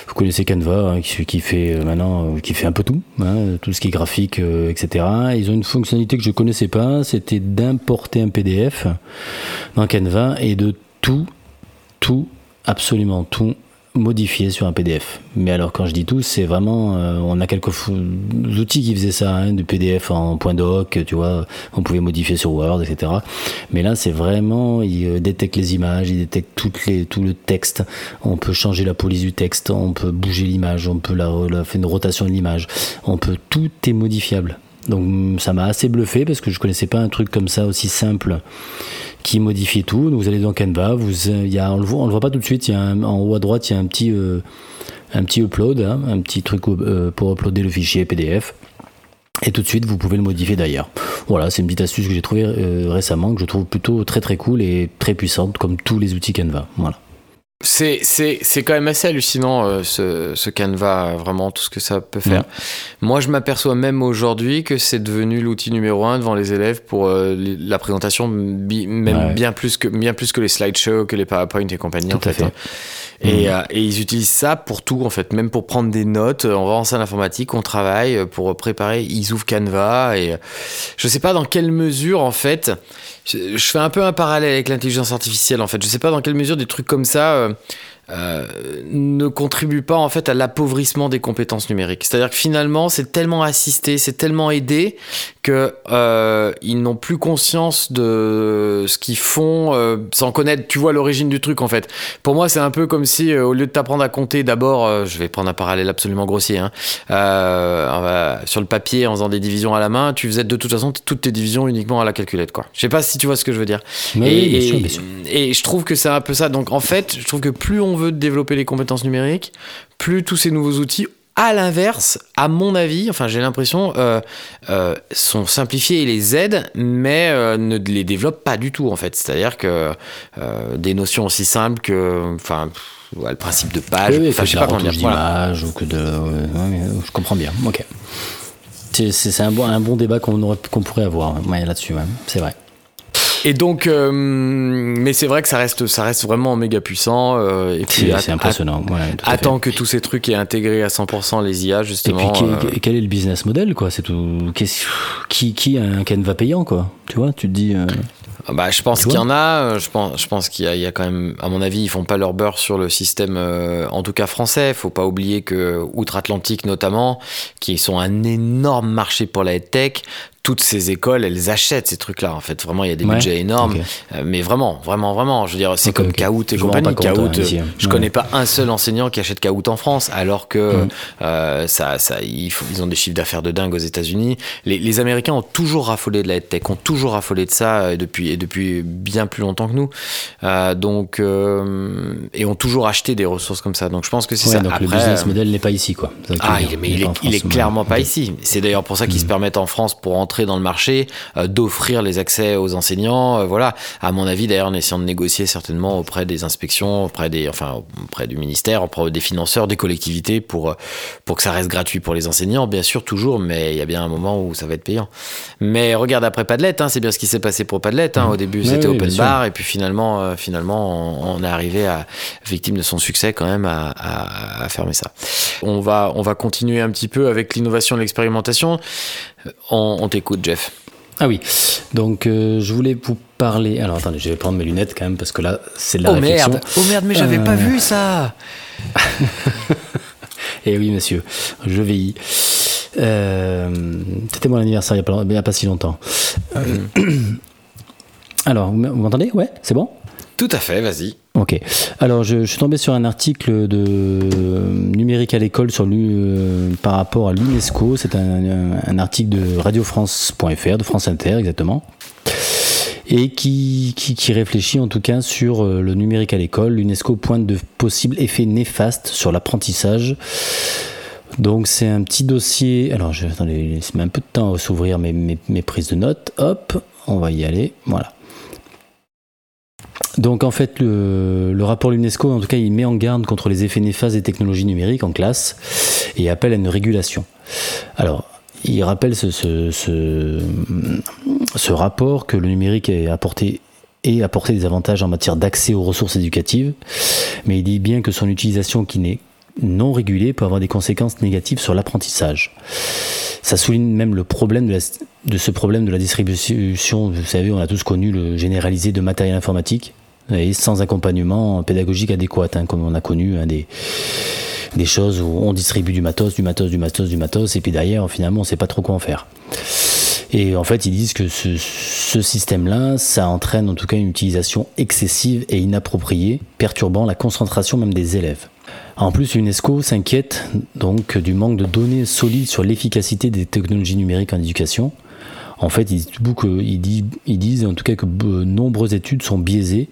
Vous connaissez Canva, hein, qui, qui fait euh, maintenant, euh, qui fait un peu tout, hein, tout ce qui est graphique, euh, et cetera. Ils ont une fonctionnalité que je connaissais pas, c'était d'importer un P D F dans Canva et de tout, tout, absolument tout modifier sur un P D F. Mais alors quand je dis tout, c'est vraiment euh, on a quelques f- outils qui faisaient ça, hein, du P D F en point doc, tu vois, on pouvait modifier sur Word, et cetera. Mais là c'est vraiment, il détecte les images, il détecte toutes les, tout le texte, on peut changer la police du texte, on peut bouger l'image, on peut la, la faire une rotation de l'image, on peut, tout est modifiable. Donc ça m'a assez bluffé parce que je connaissais pas un truc comme ça aussi simple qui modifie tout. Donc, vous allez dans Canva, vous, y a, on le voit, on le voit pas tout de suite. Il y a un, en haut à droite, il y a un petit, euh, un petit upload, hein, un petit truc euh, pour uploader le fichier P D F. Et tout de suite, vous pouvez le modifier d'ailleurs. Voilà, c'est une petite astuce que j'ai trouvée euh, récemment, que je trouve plutôt très très cool et très puissante, comme tous les outils Canva. Voilà. C'est, c'est, c'est quand même assez hallucinant euh, ce, ce Canva, vraiment tout ce que ça peut faire. Mmh. Moi je m'aperçois même aujourd'hui que c'est devenu l'outil numéro un devant les élèves pour euh, les, la présentation, bi, même ouais. bien, plus que, bien plus que les slideshows, que les PowerPoint et compagnie. Tout en fait, fait. Hein. Et, mmh. euh, et ils utilisent ça pour tout, en fait, même pour prendre des notes. On va en salle informatique, on travaille pour préparer, ils ouvrent Canva. Et je sais pas dans quelle mesure, en fait, je, je fais un peu un parallèle avec l'intelligence artificielle, en fait. Je sais pas dans quelle mesure des trucs comme ça euh, euh, ne contribuent pas, en fait, à l'appauvrissement des compétences numériques. C'est-à-dire que finalement, c'est tellement assisté, c'est tellement aidé que euh, ils n'ont plus conscience de ce qu'ils font euh, sans connaître, tu vois, l'origine du truc, en fait. Pour moi, c'est un peu comme si euh, au lieu de t'apprendre à compter, d'abord, euh, je vais prendre un parallèle absolument grossier, hein, euh, va, sur le papier, en faisant des divisions à la main, tu faisais de toute façon toutes tes divisions uniquement à la calculette, quoi. Je sais pas si tu vois ce que je veux dire. Mais et, bien sûr, bien sûr. Et, et je trouve que c'est un peu ça. Donc, en fait, je trouve que plus on veut développer les compétences numériques, plus tous ces nouveaux outils, à l'inverse, à mon avis, enfin j'ai l'impression, euh, euh, sont simplifiés et les aident, mais euh, ne les développent pas du tout, en fait. C'est-à-dire que euh, des notions aussi simples que, enfin, ouais, le principe de page, oui, enfin, je sais pas comment dire, voilà. Ou que de, euh, ouais, je comprends bien. Ok. C'est, c'est, c'est un bon, un bon débat qu'on aurait, qu'on pourrait avoir, ouais, là-dessus, ouais. C'est vrai. Et donc, euh, mais c'est vrai que ça reste, ça reste vraiment méga puissant. Euh, et puis, c'est, at- c'est impressionnant. At- ouais, attends que tous ces trucs aient intégré à cent pour cent les I A, justement. Et puis, euh... quel est le business model, quoi ? C'est tout. Qui, qui a un Canva payant, quoi ? Tu vois, tu te dis. Euh... Bah, je pense qu'il y en a. Je pense, je pense qu'il y a, il y a quand même, à mon avis, ils font pas leur beurre sur le système, euh, en tout cas français. Faut pas oublier que outre-Atlantique, notamment, qui sont un énorme marché pour la EdTech. Toutes ces écoles, elles achètent ces trucs-là, en fait. Vraiment, il y a des ouais, budgets énormes. Okay. Euh, mais vraiment, vraiment, vraiment. Je veux dire, c'est okay, comme okay. Kahoot et je compagnie. Kahoot, euh, je ouais. connais pas un seul enseignant qui achète Kahoot en France, alors que mm. euh, ça, ça, ils, faut, ils ont des chiffres d'affaires de dingue aux États-Unis. Les, les Américains ont toujours raffolé de la EdTech, ont toujours raffolé de ça depuis, et depuis bien plus longtemps que nous. Euh, donc, euh, et ont toujours acheté des ressources comme ça. Donc, je pense que c'est ouais, ça. Donc, après, le business euh, model n'est pas ici, quoi. Ah, il, mais il, il, est, France, il est clairement ouais. pas okay. ici. C'est d'ailleurs pour ça qu'ils mm. se permettent en France pour entrer dans le marché, euh, d'offrir les accès aux enseignants, euh, voilà. À mon avis, d'ailleurs, en essayant de négocier certainement auprès des inspections, auprès des, enfin, auprès du ministère, auprès des financeurs, des collectivités, pour pour que ça reste gratuit pour les enseignants, bien sûr, toujours, mais il y a bien un moment où ça va être payant. Mais regarde après Padlet, hein, c'est bien ce qui s'est passé pour Padlet. Hein, au début, ouais, c'était oui, open bar, et puis finalement, euh, finalement, on, on est arrivé à, victime de son succès quand même, à, à, à fermer ça. On va on va continuer un petit peu avec l'innovation et l'expérimentation. On, on t'écoute, Jeff. Ah oui, donc euh, je voulais vous parler... Alors attendez, je vais prendre mes lunettes quand même, parce que là, c'est de la oh réflexion. Merde. Oh merde, mais j'avais euh... pas vu ça. Eh oui, monsieur, je vieillis. Euh... C'était mon anniversaire il n'y a, pas... a pas si longtemps. Hum. Alors, vous m'entendez ? Ouais, c'est bon ? Tout à fait, vas-y. Ok. Alors, je, je suis tombé sur un article de euh, numérique à l'école sur euh, par rapport à l'UNESCO. C'est un, un article de radio france point f r, de France Inter exactement, et qui, qui, qui réfléchit en tout cas sur euh, le numérique à l'école. L'UNESCO pointe de possibles effets néfastes sur l'apprentissage. Donc, c'est un petit dossier. Alors, je, attendez, ça met un peu de temps à s'ouvrir mes, mes, mes prises de notes. Hop, on va y aller. Voilà. Donc en fait le, le rapport de l'UNESCO en tout cas il met en garde contre les effets néfastes des technologies numériques en classe et appelle à une régulation. Alors il rappelle ce, ce, ce, ce rapport que le numérique a apporté et apporté des avantages en matière d'accès aux ressources éducatives, mais il dit bien que son utilisation qui n'est non régulée peut avoir des conséquences négatives sur l'apprentissage. Ça souligne même le problème de, la, de ce problème de la distribution, vous savez on a tous connu le généralisé de matériel informatique et sans accompagnement pédagogique adéquat, hein, comme on a connu hein, des, des choses où on distribue du matos, du matos, du matos, du matos, et puis derrière, finalement, on ne sait pas trop quoi en faire. Et en fait, ils disent que ce, ce système-là, ça entraîne en tout cas une utilisation excessive et inappropriée, perturbant la concentration même des élèves. En plus, l'UNESCO s'inquiète donc du manque de données solides sur l'efficacité des technologies numériques en éducation. En fait, ils disent, ils disent en tout cas que de nombreuses études sont biaisées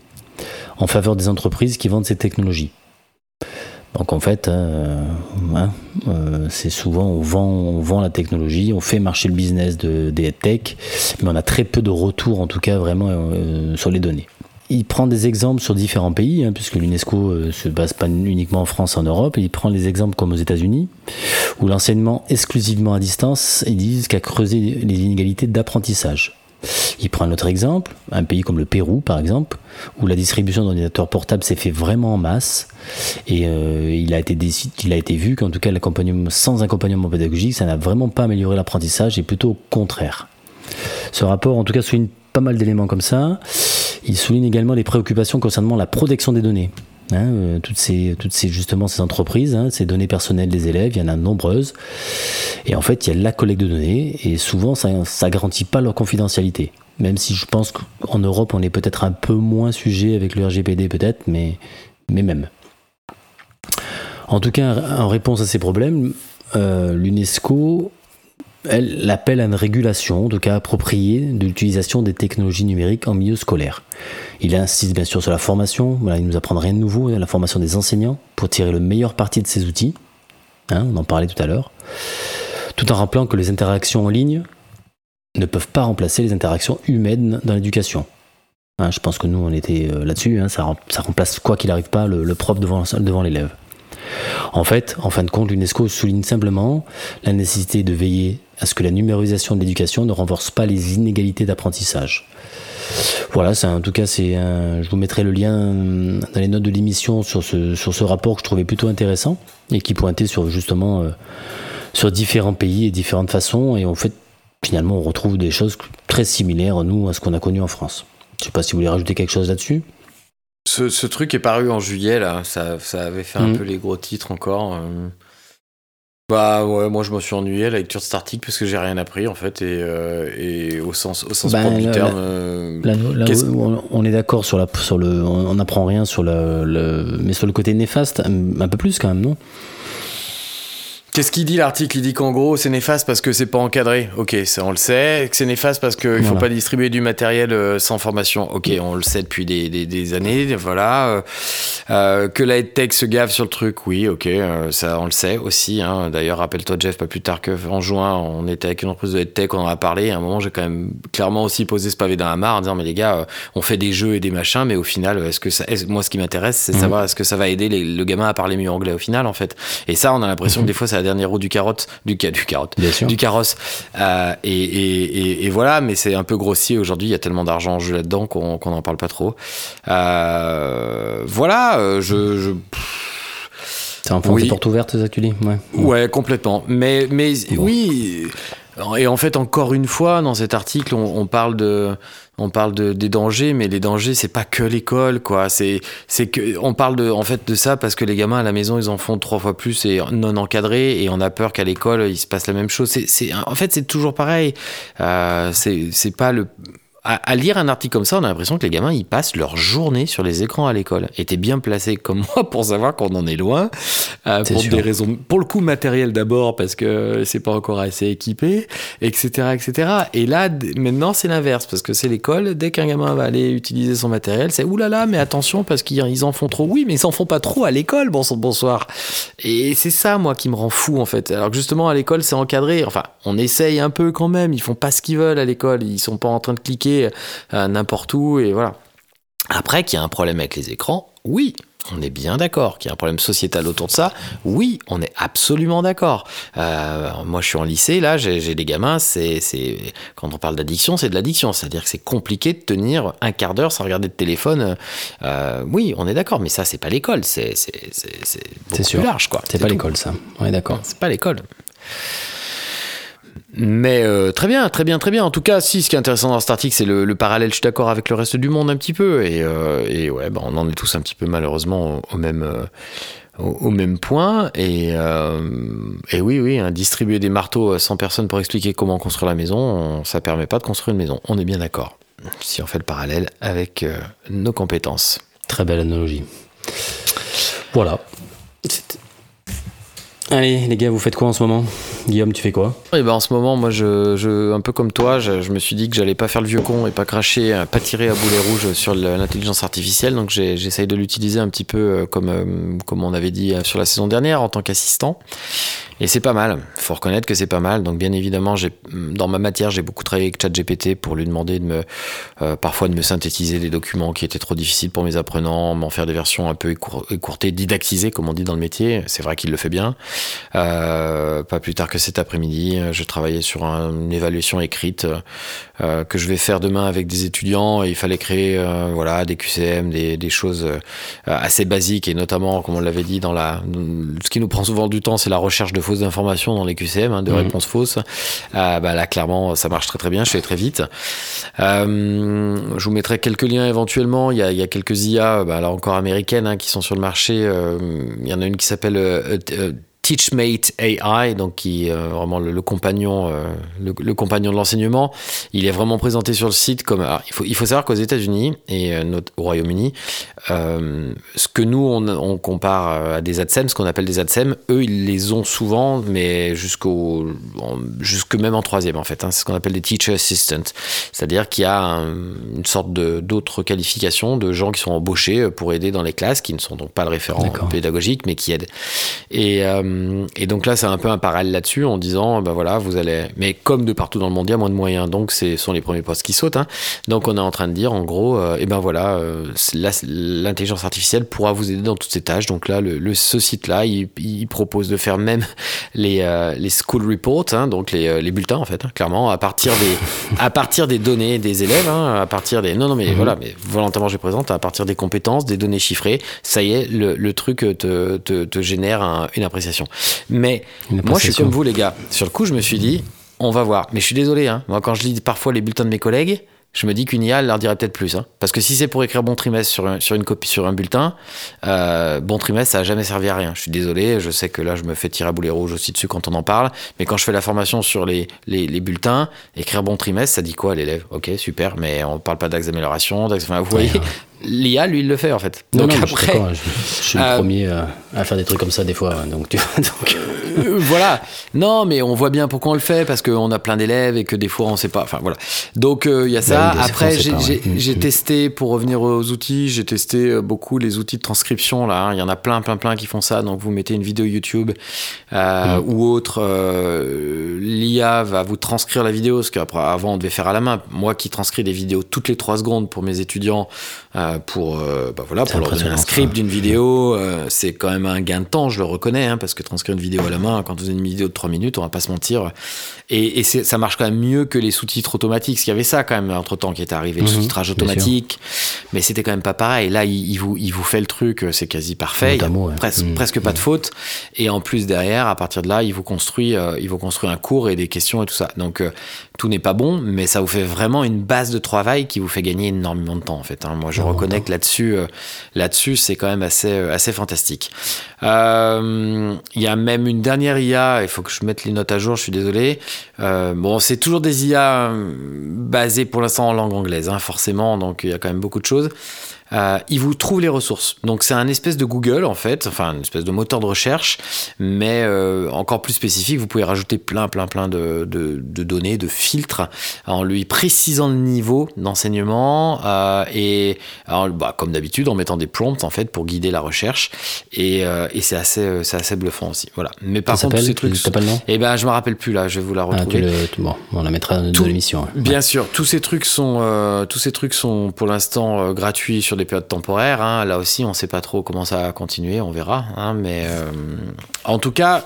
en faveur des entreprises qui vendent ces technologies. Donc en fait, euh, hein, euh, c'est souvent on vend, on vend la technologie, on fait marcher le business de, des tech, mais on a très peu de retour en tout cas vraiment euh, sur les données. Il prend des exemples sur différents pays, hein, puisque l'UNESCO euh, se base pas uniquement en France, en Europe, et il prend des exemples comme aux États-Unis, où l'enseignement exclusivement à distance, ils disent qu'a creusé les inégalités d'apprentissage. Il prend un autre exemple, un pays comme le Pérou par exemple, où la distribution d'ordinateurs portables s'est fait vraiment en masse, et euh, il, a été décidé, il a été vu qu'en tout cas l'accompagnement, sans accompagnement pédagogique, ça n'a vraiment pas amélioré l'apprentissage, et plutôt au contraire. Ce rapport en tout cas souligne pas mal d'éléments comme ça. Il souligne également les préoccupations concernant la protection des données. Hein, euh, toutes ces, toutes ces, justement, ces entreprises, hein, ces données personnelles des élèves, il y en a nombreuses. Et en fait, il y a la collecte de données, et souvent, ça ne garantit pas leur confidentialité. Même si je pense qu'en Europe, on est peut-être un peu moins sujet avec le R G P D, peut-être, mais, mais même. En tout cas, en réponse à ces problèmes, euh, l'UNESCO, elle, appelle à une régulation, en tout cas appropriée, de l'utilisation des technologies numériques en milieu scolaire. Il insiste bien sûr sur la formation, voilà, il ne nous apprend rien de nouveau, la formation des enseignants pour tirer le meilleur parti de ces outils, hein, on en parlait tout à l'heure, tout en rappelant que les interactions en ligne ne peuvent pas remplacer les interactions humaines dans l'éducation. Hein, je pense que nous on était là-dessus, hein, ça, ça remplace quoi qu'il arrive pas le, le prof devant, devant l'élève. En fait, en fin de compte, l'UNESCO souligne simplement la nécessité de veiller à ce que la numérisation de l'éducation ne renforce pas les inégalités d'apprentissage. Voilà, ça, en tout cas, c'est un, je vous mettrai le lien dans les notes de l'émission sur ce, sur ce rapport que je trouvais plutôt intéressant et qui pointait sur justement euh, sur différents pays et différentes façons. Et en fait, finalement, on retrouve des choses très similaires, nous, à ce qu'on a connu en France. Je ne sais pas si vous voulez rajouter quelque chose là-dessus. Ce, ce truc est paru en juillet, là. Ça, ça avait fait un mmh. peu les gros titres encore. Euh... Bah ouais, moi je me suis ennuyé à la lecture de cet article parce que j'ai rien appris en fait. Et, euh, et au sens, au sens bah, propre là, du terme. Là, euh, là, là, on, on est d'accord sur, la, sur le. On n'apprend rien sur le, le. Mais sur le côté néfaste, un peu plus quand même, non ? Qu'est-ce qu'il dit l'article ? Il dit qu'en gros c'est néfaste parce que c'est pas encadré. Ok, ça on le sait. Que c'est néfaste parce qu'il ne faut voilà. pas distribuer du matériel euh, sans formation. Ok, on le sait depuis des, des, des années. Voilà. Euh, que la EdTech se gave sur le truc. Oui, ok, euh, ça on le sait aussi. Hein. D'ailleurs, rappelle-toi Jeff, pas plus tard qu'en juin, on était avec une entreprise de EdTech, on en a parlé. À un moment, j'ai quand même clairement aussi posé ce pavé dans la mare en disant mais les gars, euh, on fait des jeux et des machins, mais au final, est-ce que ça, est-ce, moi ce qui m'intéresse, c'est mmh. savoir est-ce que ça va aider les, le gamin à parler mieux anglais au final en fait. Et ça, on a l'impression mmh. que des fois ça la dernière roue du carotte du, ca- du carotte du carrosse euh, et, et, et, et voilà, mais c'est un peu grossier aujourd'hui, il y a tellement d'argent en jeu là-dedans qu'on qu'on en parle pas trop. Euh, voilà, je, je... c'est un peu oui. des portes ouvertes ça tu dis ouais. ouais complètement mais, mais bon. oui et en fait encore une fois dans cet article on, on parle de on parle de, des dangers, mais les dangers c'est pas que l'école quoi, c'est, c'est que, on parle de, en fait de ça parce que les gamins à la maison ils en font trois fois plus et non encadrés et on a peur qu'à l'école il se passe la même chose, c'est, c'est, en fait c'est toujours pareil, euh, c'est, c'est pas le... À, à lire un article comme ça, on a l'impression que les gamins, ils passent leur journée sur les écrans à l'école. Et t'es bien placé comme moi pour savoir qu'on en est loin, euh, pour sûr. des raisons, pour le coup matériel d'abord, parce que c'est pas encore assez équipé, et cetera, et cetera. Et là, d- maintenant, c'est l'inverse, parce que c'est l'école. Dès qu'un gamin va aller utiliser son matériel, c'est oulala, mais attention, parce qu'ils en font trop. Oui, mais ils en font pas trop à l'école, bon, bonsoir. Et c'est ça, moi, qui me rend fou, en fait. Alors que justement, à l'école, c'est encadré. Enfin, on essaye un peu quand même. Ils font pas ce qu'ils veulent à l'école. Ils sont pas en train de cliquer n'importe où et voilà. Après qu'il y a un problème avec les écrans, oui, on est bien d'accord. Qu'il y a un problème sociétal autour de ça, oui, on est absolument d'accord. Euh, moi, je suis en lycée, là, j'ai, j'ai des gamins, c'est, c'est, quand on parle d'addiction, c'est de l'addiction. C'est-à-dire que c'est compliqué de tenir un quart d'heure sans regarder de téléphone. Euh, oui, on est d'accord, mais ça, c'est pas l'école, c'est, c'est, c'est, c'est beaucoup c'est plus large, quoi. C'est, c'est pas tout. L'école, ça. On est d'accord. C'est pas l'école. Mais euh, très bien, très bien, très bien. En tout cas, si, ce qui est intéressant dans cet article, c'est le, le parallèle, je suis d'accord, avec le reste du monde un petit peu. Et, euh, et ouais, bah, on en est tous un petit peu malheureusement au, au même... Euh au même point, et, euh, et oui, oui, hein, distribuer des marteaux à cent personnes pour expliquer comment construire la maison, on, ça permet pas de construire une maison, on est bien d'accord, si on fait le parallèle avec euh, nos compétences. Très belle analogie. Voilà. C'était... Allez, les gars, vous faites quoi en ce moment ? Guillaume, tu fais quoi ? Eh ben, en ce moment, moi, je, je, un peu comme toi, je, je me suis dit que j'allais pas faire le vieux con et pas cracher, pas tirer à boulet rouge sur l'intelligence artificielle. Donc, j'ai, j'essaye de l'utiliser un petit peu comme, comme on avait dit sur la saison dernière en tant qu'assistant. Et c'est pas mal, faut reconnaître que c'est pas mal. Donc bien évidemment, j'ai, dans ma matière, j'ai beaucoup travaillé avec ChatGPT pour lui demander de me, euh, parfois de me synthétiser des documents qui étaient trop difficiles pour mes apprenants, m'en faire des versions un peu écour- écourtées, didactisées, comme on dit dans le métier. C'est vrai qu'il le fait bien. Euh, pas plus tard que cet après-midi, je travaillais sur un, une évaluation écrite euh, que je vais faire demain avec des étudiants. Et il fallait créer euh, voilà, des Q C M, des, des choses euh, assez basiques, et notamment, comme on l'avait dit, dans la, ce qui nous prend souvent du temps, c'est la recherche de fausses informations dans les Q C M, hein, de mmh. réponses fausses. Euh, bah là, clairement, ça marche très très bien, je fais très vite. Euh, je vous mettrai quelques liens éventuellement. Il y a, il y a quelques I A, bah, là encore américaines, hein, qui sont sur le marché. Euh, il y en a une qui s'appelle euh, euh, TeachMate A I, donc qui est euh, vraiment le, le compagnon, euh, le, le compagnon de l'enseignement. Il est vraiment présenté sur le site comme. Alors, il faut il faut savoir qu'aux États-Unis et euh, notre, au Royaume-Uni, euh, ce que nous on, on compare à des AdSense, ce qu'on appelle des AdSense, eux ils les ont souvent, mais jusqu'au en, jusque même en troisième en fait. Hein, c'est ce qu'on appelle des teacher assistants, c'est-à-dire qu'il y a un, une sorte de d'autres qualifications de gens qui sont embauchés pour aider dans les classes, qui ne sont donc pas le référent D'accord. pédagogique, mais qui aident. Et euh, Et donc là, c'est un peu un parallèle là-dessus en disant, ben voilà, vous allez... Mais comme de partout dans le monde, il y a moins de moyens, donc ce sont les premiers postes qui sautent. Hein. Donc on est en train de dire, en gros, euh, et ben voilà, euh, la, l'intelligence artificielle pourra vous aider dans toutes ces tâches. Donc là, le, le, ce site-là, il, il propose de faire même les, euh, les school reports, hein, donc les, les bulletins en fait, hein, clairement, à partir des, à partir des données des élèves, hein, à partir des... Non, non, mais mm-hmm. voilà, mais volontairement je les présente, à partir des compétences, des données chiffrées, ça y est, le, le truc te, te, te génère un, une appréciation. Mais moi je suis comme vous les gars, sur le coup je me suis dit on va voir, mais je suis désolé hein. Moi quand je lis parfois les bulletins de mes collègues, je me dis qu'une I A leur dirait peut-être plus hein. Parce que si c'est pour écrire bon trimestre sur, un, sur une copie sur un bulletin, euh, bon trimestre ça n'a jamais servi à rien, je suis désolé, je sais que là je me fais tirer à boulet rouge aussi dessus quand on en parle, mais quand je fais la formation sur les, les, les bulletins, écrire bon trimestre ça dit quoi à l'élève? Ok super, mais on ne parle pas d'axe d'amélioration, d'axe... Enfin, vous voyez, l'I A, lui, il le fait en fait. Donc non, non, après, je, je, je suis euh, le premier euh, à faire des trucs comme ça des fois. Donc, tu, donc... Euh, voilà. Non, mais on voit bien pourquoi on le fait parce qu'on a plein d'élèves et que des fois on ne sait pas. Enfin voilà. Donc il euh, y a ça. Ouais, après, j'ai, pas, j'ai, ouais. j'ai testé pour revenir aux outils. J'ai testé beaucoup les outils de transcription là. Il hein. y en a plein, plein, plein qui font ça. Donc vous mettez une vidéo YouTube euh, ouais. ou autre, euh, l'I A va vous transcrire la vidéo, parce qu'avant on devait faire à la main. Moi qui transcris des vidéos toutes les trois secondes pour mes étudiants. Euh, pour, euh, bah voilà, pour leur donner un script d'une vidéo, euh, c'est quand même un gain de temps, je le reconnais, hein, parce que transcrire une vidéo à la main, quand vous avez une vidéo de trois minutes, on va pas se mentir, et, et c'est, ça marche quand même mieux que les sous-titres automatiques, parce qu'il y avait ça quand même entre-temps qui était arrivé, mmh, le sous-titrage automatique, mais c'était quand même pas pareil, là il, il, vous, il vous fait le truc, c'est quasi parfait, il y a ouais. pres- mmh, presque pas mmh. de faute, et en plus derrière, à partir de là, il vous construit, euh, il vous construit un cours et des questions et tout ça, donc euh, tout n'est pas bon, mais ça vous fait vraiment une base de travail qui vous fait gagner énormément de temps en fait, hein. Moi je oh. connecte là-dessus, euh, là-dessus, c'est quand même assez, euh, assez fantastique. Il euh, y a même une dernière I A, il faut que je mette les notes à jour, je suis désolé. Euh, bon, c'est toujours des I A basées pour l'instant en langue anglaise, hein, forcément, donc il y a quand même beaucoup de choses. Euh, il vous trouve les ressources. Donc c'est un espèce de Google en fait, enfin une espèce de moteur de recherche, mais euh, encore plus spécifique. Vous pouvez rajouter plein, plein, plein de, de, de données, de filtres, en lui précisant le niveau d'enseignement euh, et alors, bah, comme d'habitude en mettant des prompts en fait pour guider la recherche. Et, euh, et c'est assez, euh, c'est assez bluffant aussi. Voilà. Mais par ça contre tous ces trucs, sont... eh ben je me rappelle plus là. Je vais vous la retrouver. Ah, tu le... bon, on la mettra dans Tout... l'émission. Hein. Bien ouais. sûr. Tous ces trucs sont, euh, tous ces trucs sont pour l'instant euh, gratuits sur des périodes temporaires, hein. Là aussi on sait pas trop comment ça va continuer, on verra hein, mais euh, en tout cas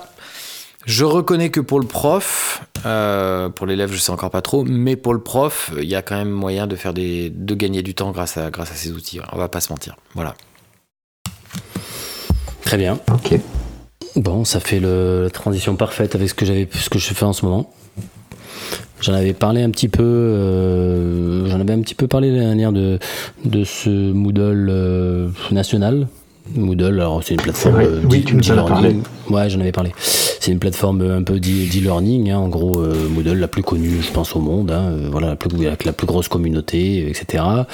je reconnais que pour le prof euh, pour l'élève je sais encore pas trop, mais pour le prof il y a quand même moyen de, faire des, de gagner du temps grâce à, grâce à ces outils, on va pas se mentir. Voilà. Très bien. Ok. Bon, ça fait le, la transition parfaite avec ce que, j'avais, ce que je fais en ce moment. J'en avais parlé un petit peu, euh, j'en avais un petit peu parlé l'année dernière de, de ce Moodle euh, national. Moodle, alors c'est une plateforme c'est euh, oui, d- tu d'e-learning. Ouais, j'en avais parlé. C'est une plateforme un peu d'e-learning, hein, en gros euh, Moodle la plus connue, je pense, au monde. Hein, euh, voilà, la plus, avec la plus grosse communauté, et cetera.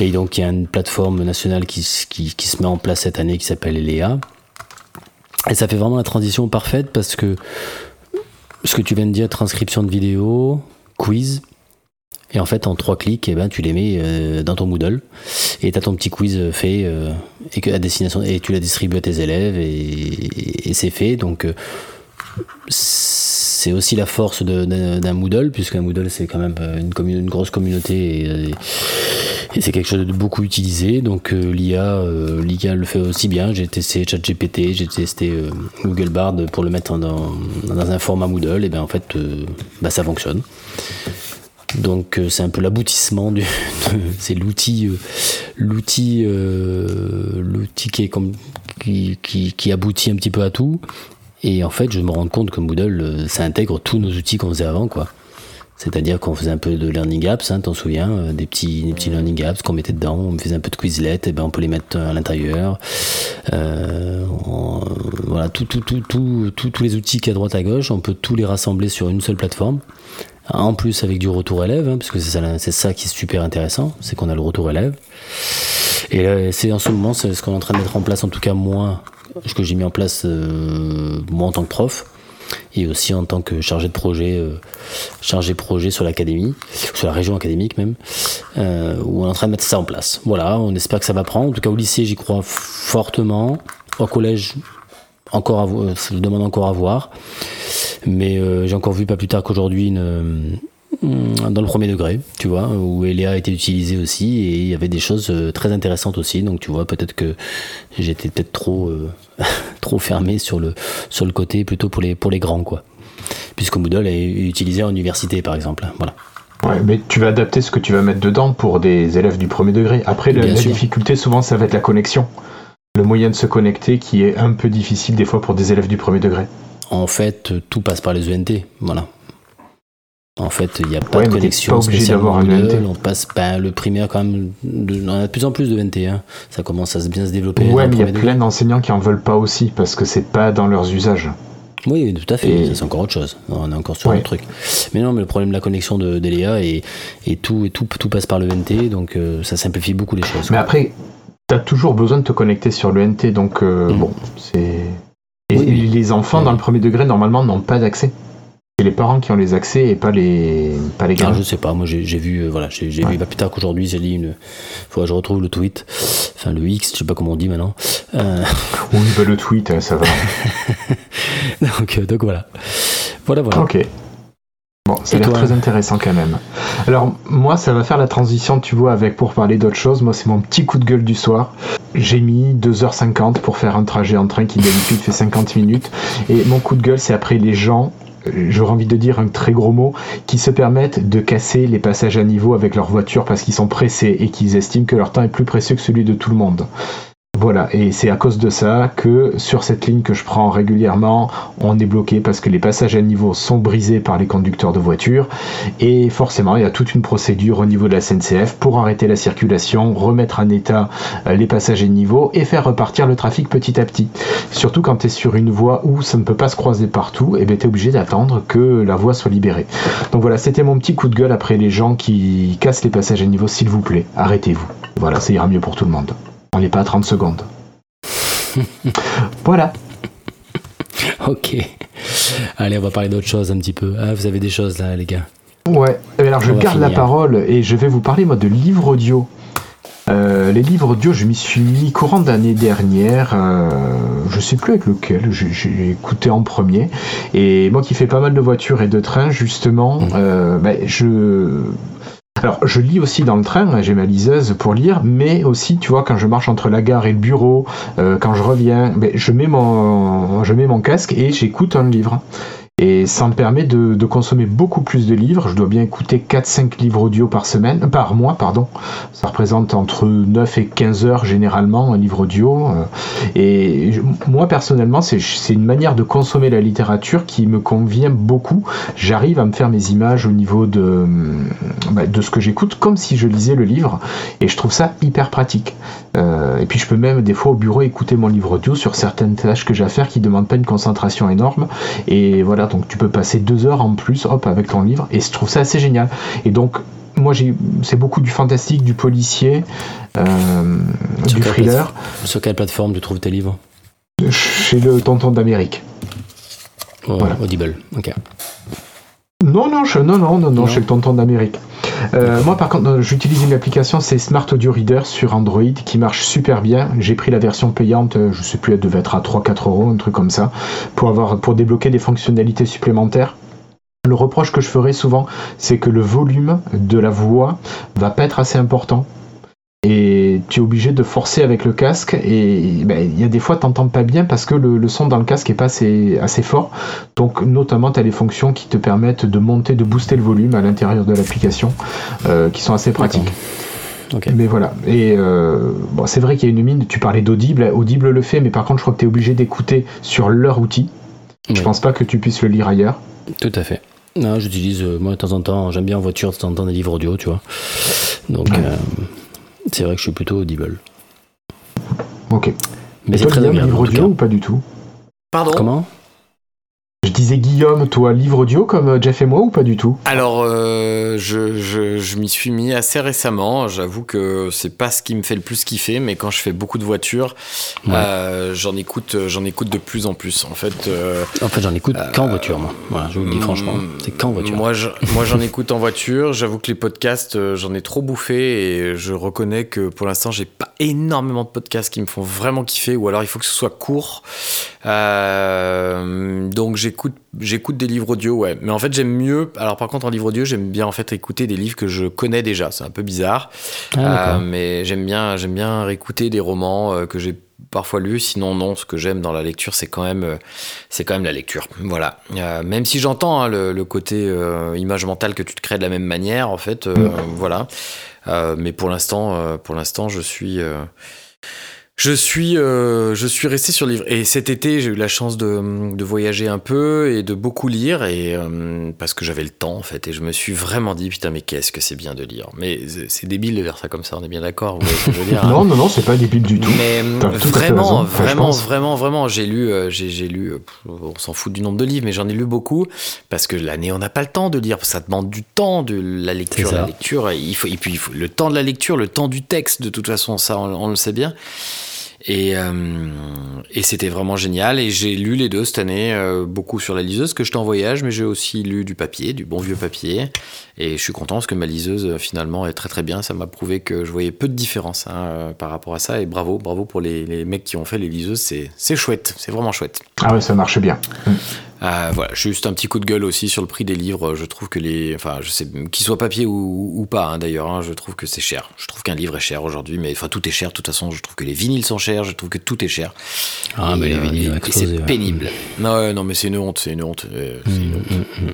Et donc il y a une plateforme nationale qui, qui, qui se met en place cette année qui s'appelle Elea. Et ça fait vraiment la transition parfaite parce que ce que tu viens de dire, transcription de vidéo, quiz, et en fait en trois clics, eh ben, tu les mets euh, dans ton Moodle, et tu as ton petit quiz fait, euh, et, que, à destination, et tu la distribues à tes élèves, et, et, et c'est fait, donc euh, c'est aussi la force de, d'un, d'un Moodle, puisqu'un Moodle c'est quand même une, commun- une grosse communauté et, et, et c'est quelque chose de beaucoup utilisé. Donc euh, l'I A, euh, l'I A le fait aussi bien. J'ai testé ChatGPT, j'ai testé euh, Google Bard pour le mettre dans, dans un format Moodle, et bien en fait euh, bah, ça fonctionne. Donc euh, c'est un peu l'aboutissement du, de, c'est l'outil, euh, l'outil, euh, l'outil qui, est comme, qui, qui, qui aboutit un petit peu à tout. Et en fait, je me rends compte que Moodle, ça intègre tous nos outils qu'on faisait avant, quoi. C'est-à-dire qu'on faisait un peu de learning apps, hein, t'en souviens, des petits, des petits learning apps qu'on mettait dedans, on faisait un peu de Quizlet, et ben on peut les mettre à l'intérieur. Euh, on, voilà, tout, tout, tout, tout, tout, tous les outils qu'il y a à droite à gauche, on peut tous les rassembler sur une seule plateforme. En plus, avec du retour élève, hein, parce que c'est ça, c'est ça qui est super intéressant, c'est qu'on a le retour élève. Et là, c'est en ce moment, c'est ce qu'on est en train de mettre en place, en tout cas moi. Ce que j'ai mis en place euh, moi en tant que prof et aussi en tant que chargé de projet euh, chargé projet sur l'académie, sur la région académique même, euh, où on est en train de mettre ça en place. Voilà, on espère que ça va prendre. En tout cas au lycée j'y crois fortement, au collège encore à vo- je demande encore à voir, mais euh, j'ai encore vu pas plus tard qu'aujourd'hui une, une, dans le premier degré, tu vois, où Elea a été utilisée aussi et il y avait des choses très intéressantes aussi. Donc tu vois, peut-être que j'étais peut-être trop euh, trop fermé sur le sur le côté plutôt pour les pour les grands, quoi, puisque Moodle est utilisé en université par exemple, voilà. Ouais, mais tu vas adapter ce que tu vas mettre dedans pour des élèves du premier degré. Après la, la difficulté souvent ça va être la connexion, le moyen de se connecter qui est un peu difficile des fois pour des élèves du premier degré. En fait tout passe par les E N T, voilà. En fait, il n'y a pas ouais, de connexion spécialement Moodle. On passe ben, le primaire quand même. De, on a de plus en plus de E N T. Hein. Ça commence à bien se développer. Ouais, mais il y a degré. Plein d'enseignants qui en veulent pas aussi parce que c'est pas dans leurs usages. Oui, tout à fait. Et... ça, c'est encore autre chose. On est encore sur ouais. un truc. Mais non, mais le problème de la connexion de d'Elea et et tout et tout tout passe par le E N T. Donc euh, ça simplifie beaucoup les choses. Mais quoi. Après, t'as toujours besoin de te connecter sur le E N T. Donc euh, mmh. bon, c'est et, oui, oui. les enfants ouais. dans le premier degré normalement n'ont pas d'accès. C'est les parents qui ont les accès et pas les pas les gars. Ah, je sais pas, moi j'ai, j'ai vu euh, voilà, j'ai, j'ai ouais. vu pas plus tard qu'aujourd'hui, j'ai lu une faut que je retrouve le tweet, enfin le X, je sais pas comment on dit maintenant. Euh... Oui, bah le tweet, ça va. donc euh, donc voilà. Voilà voilà. OK. Bon, ça a l'air très intéressant quand même. Alors moi, ça va faire la transition, tu vois, avec pour parler d'autre chose. Moi, c'est mon petit coup de gueule du soir. J'ai mis deux heures cinquante pour faire un trajet en train qui d'habitude fait cinquante minutes et mon coup de gueule, c'est après les gens, j'aurais envie de dire un très gros mot, qui se permettent de casser les passages à niveau avec leur voiture parce qu'ils sont pressés et qu'ils estiment que leur temps est plus précieux que celui de tout le monde. Voilà, et c'est à cause de ça que sur cette ligne que je prends régulièrement, on est bloqué parce que les passages à niveau sont brisés par les conducteurs de voitures et forcément il y a toute une procédure au niveau de la S N C F pour arrêter la circulation, remettre en état les passages à niveau et faire repartir le trafic petit à petit. Surtout quand tu es sur une voie où ça ne peut pas se croiser partout, et bien tu es obligé d'attendre que la voie soit libérée. Donc voilà, c'était mon petit coup de gueule après les gens qui cassent les passages à niveau. S'il vous plaît, arrêtez-vous. Voilà, ça ira mieux pour tout le monde. On n'est pas à trente secondes. Voilà. Ok. Allez, on va parler d'autre chose un petit peu. Ah, vous avez des choses là, les gars. Ouais. Alors, je on garde la parole et je vais vous parler, moi, de livres audio. Euh, les livres audio, je m'y suis mis courant d'année dernière. Euh, je ne sais plus avec lequel. J'ai, j'ai écouté en premier. Et moi qui fais pas mal de voitures et de trains, justement, mmh. euh, bah, je... Alors, je lis aussi dans le train, j'ai ma liseuse pour lire, mais aussi, tu vois, quand je marche entre la gare et le bureau, euh, quand je reviens, ben, je mets mon, je mets mon casque et j'écoute un livre. Et ça me permet de, de consommer beaucoup plus de livres. Je dois bien écouter quatre cinq livres audio par semaine, par mois, pardon. Ça représente entre neuf et quinze heures généralement un livre audio. Et je, moi personnellement, c'est, c'est une manière de consommer la littérature qui me convient beaucoup. J'arrive à me faire mes images au niveau de, de ce que j'écoute, comme si je lisais le livre. Et je trouve ça hyper pratique. Euh, et puis je peux même des fois au bureau écouter mon livre audio sur certaines tâches que j'ai à faire qui ne demandent pas une concentration énorme. Et voilà. Donc tu peux passer deux heures en plus hop, avec ton livre et je trouve ça assez génial. Et donc moi j'ai, c'est beaucoup du fantastique, du policier, euh, du thriller. Plate- sur quelle plateforme tu trouves tes livres? Chez le tonton d'Amérique. Oh, voilà. Audible, ok. Non non, je, non, non, non, non, non, chez le tonton d'Amérique. Euh, moi, par contre, j'utilise une application, c'est Smart Audio Reader sur Android, qui marche super bien. J'ai pris la version payante, je sais plus, elle devait être à trois à quatre euros, un truc comme ça, pour avoir, pour débloquer des fonctionnalités supplémentaires. Le reproche que je ferai souvent, c'est que le volume de la voix va pas être assez important. Et tu es obligé de forcer avec le casque, et ben, il y a des fois tu n'entends pas bien parce que le, le son dans le casque n'est pas assez, assez fort. Donc notamment tu as les fonctions qui te permettent de monter, de booster le volume à l'intérieur de l'application, euh, qui sont assez pratiques. Okay. Mais voilà, et euh, bon, c'est vrai qu'il y a une mine, tu parlais d'Audible, Audible le fait, mais par contre je crois que tu es obligé d'écouter sur leur outil. Ouais. Je pense pas que tu puisses le lire ailleurs. Tout à fait. Non, j'utilise, euh, moi de temps en temps, j'aime bien en voiture de temps en temps des livres audio, tu vois. Donc... Ouais. Euh... C'est vrai que je suis plutôt Audible. Ok. Mais et c'est toi, très Guillaume, agréable, livre audio ou pas du tout? Pardon? Comment? Je disais Guillaume, toi, livre audio comme Jeff et moi ou pas du tout? Alors, euh, je, je, je m'y suis mis assez récemment. J'avoue que c'est pas ce qui me fait le plus kiffer, mais quand je fais beaucoup de voitures, ouais. euh, j'en écoute, j'en écoute de plus en plus. En fait, euh, en fait j'en écoute euh, qu'en voiture, moi. Voilà, je vous le dis mm, franchement, c'est qu'en voiture. Moi, je, moi j'en écoute en voiture. J'avoue que les podcasts, j'en ai trop bouffé et je reconnais que pour l'instant, j'ai pas énormément de podcasts qui me font vraiment kiffer, ou alors il faut que ce soit court. Euh, donc, j'ai J'écoute, j'écoute des livres audio, ouais. Mais en fait, j'aime mieux... Alors, par contre, en livre audio, j'aime bien en fait écouter des livres que je connais déjà. C'est un peu bizarre. Ah, euh, mais j'aime bien, j'aime bien réécouter des romans euh, que j'ai parfois lus. Sinon, non, ce que j'aime dans la lecture, c'est quand même, euh, c'est quand même la lecture. Voilà. Euh, même si j'entends hein, le, le côté euh, image mentale que tu te crées de la même manière, en fait. Euh, mmh. Voilà. Euh, mais pour l'instant, euh, pour l'instant, je suis... Euh, Je suis, euh, je suis resté sur le livre. Et cet été, j'ai eu la chance de, de voyager un peu et de beaucoup lire, et, euh, parce que j'avais le temps, en fait. Et je me suis vraiment dit, putain, mais qu'est-ce que c'est bien de lire. Mais c'est, c'est débile de lire ça comme ça, on est bien d'accord. Vous voyez ce que je veux dire, hein. Non, non, non, c'est pas débile du tout. Mais t'as vraiment, tout vraiment, enfin, vraiment, vraiment, j'ai lu, euh, j'ai, j'ai lu, euh, on s'en fout du nombre de livres, mais j'en ai lu beaucoup, parce que l'année, on n'a pas le temps de lire. Ça demande du temps, de la lecture, la lecture. Il faut, et puis, il faut, le temps de la lecture, le temps du texte, de toute façon, ça, on, on le sait bien. Et, euh, et c'était vraiment génial, et j'ai lu les deux cette année, euh, beaucoup sur la liseuse que je t'ai en voyage, mais j'ai aussi lu du papier, du bon vieux papier, et je suis content parce que ma liseuse finalement est très très bien. Ça m'a prouvé que je voyais peu de différence hein, par rapport à ça, et bravo bravo pour les, les mecs qui ont fait les liseuses, c'est, c'est chouette, c'est vraiment chouette. Ah ouais, ça marche bien. Euh, voilà, juste un petit coup de gueule aussi sur le prix des livres. Je trouve que les, enfin, je sais, qu'ils soient papier ou, ou pas, hein, d'ailleurs, hein, je trouve que c'est cher. Je trouve qu'un livre est cher aujourd'hui, mais enfin, tout est cher. De toute façon, je trouve que les vinyles sont chers. Je trouve que tout est cher. Ah, et, mais les vinyles, euh, et, et c'est ouais. pénible. Non, non, mais c'est une honte, c'est une honte, c'est une honte. Mmh, mmh, mmh.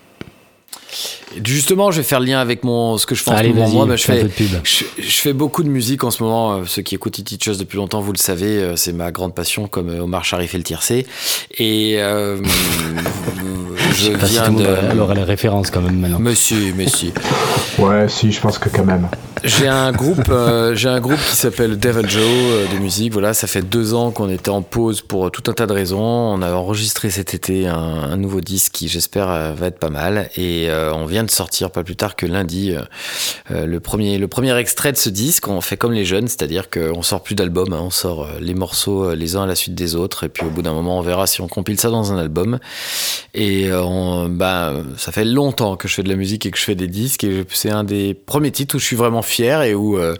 Justement, je vais faire le lien avec mon ce que je fais en ce moment. Moi, bah, je, fais, je, je fais beaucoup de musique en ce moment. Ceux qui écoutent E-teachers depuis longtemps, vous le savez, c'est ma grande passion, comme Omar Sharif et le tiercé. Et euh, je viens si tout de. Elle aura les références quand même maintenant. Mais si, mais si. Ouais, si, je pense que quand même. J'ai un groupe, euh, j'ai un groupe qui s'appelle Devil Joe euh, de musique. Voilà, ça fait deux ans qu'on était en pause pour tout un tas de raisons. On a enregistré cet été un, un nouveau disque qui, j'espère, va être pas mal. Et euh, on vient de sortir pas plus tard que lundi euh, le premier le premier extrait de ce disque. On fait comme les jeunes, c'est-à-dire qu'on sort plus d'albums, hein, on sort les morceaux les uns à la suite des autres, et puis au bout d'un moment on verra si on compile ça dans un album. Et on, bah, ça fait longtemps que je fais de la musique et que je fais des disques, et c'est un des premiers titres où je suis vraiment fier et où euh,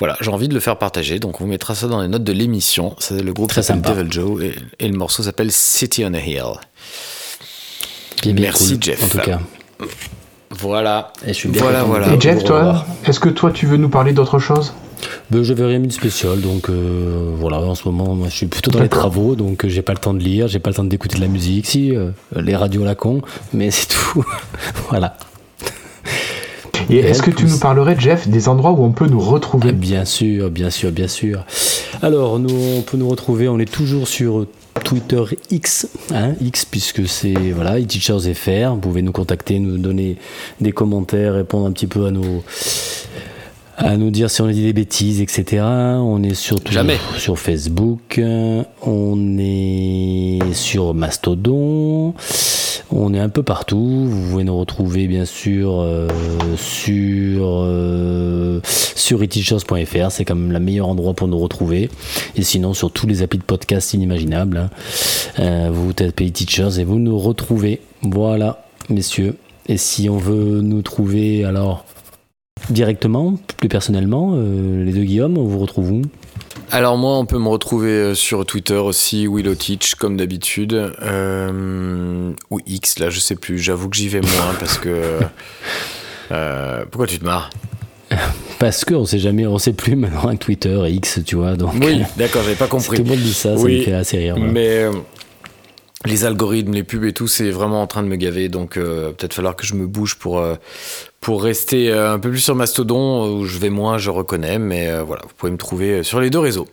voilà, j'ai envie de le faire partager. Donc on mettra ça dans les notes de l'émission. C'est le groupe s'appelle Devil Joe, et, et le morceau s'appelle City on a Hill. Bien, bien merci cool, Jeff en tout cas. Voilà, et je suis bien voilà, voilà. Et Jeff, toi, est-ce que toi tu veux nous parler d'autre chose? Ben, je n'avais rien mis de spécial, donc euh, voilà, en ce moment, moi, je suis plutôt dans D'accord. les travaux, donc euh, j'ai pas le temps de lire, j'ai pas le temps d'écouter de la musique, si, euh, les radios à la con, mais c'est tout, voilà. Et, et est-ce que pousse. Tu nous parlerais, Jeff, des endroits où on peut nous retrouver? eh Bien sûr, bien sûr, bien sûr. Alors, nous, on peut nous retrouver, on est toujours sur Twitter X, hein, X puisque c'est voilà, E-teachers F R. Vous pouvez nous contacter, nous donner des commentaires, répondre un petit peu à nos, à nous dire si on a dit des bêtises, et cetera. On est surtout sur Facebook, on est sur Mastodon, on est un peu partout. Vous pouvez nous retrouver bien sûr euh, sur euh, sur e-teachers point f r, c'est quand même le meilleur endroit pour nous retrouver. Et sinon sur tous les applis de podcast inimaginables, hein. Euh, vous tapez e-teachers et vous nous retrouvez. Voilà, messieurs. Et si on veut nous trouver, alors directement, plus personnellement, euh, les deux Guillaume, on vous retrouve où ? Alors moi, on peut me retrouver sur Twitter aussi, WillowTeach, comme d'habitude, euh, ou X, là, je sais plus, j'avoue que j'y vais moins, parce que... Euh, pourquoi tu te marres ? Parce qu'on sait jamais, on sait plus maintenant avec Twitter et X, tu vois, donc... Oui, d'accord, j'avais pas compris. Tout le monde dit ça, oui, ça me fait assez rire. Voilà. Mais euh, les algorithmes, les pubs et tout, c'est vraiment en train de me gaver, donc euh, peut-être falloir que je me bouge pour... Euh, Pour rester un peu plus sur Mastodon, où je vais moins, je reconnais, mais euh, voilà, vous pouvez me trouver sur les deux réseaux.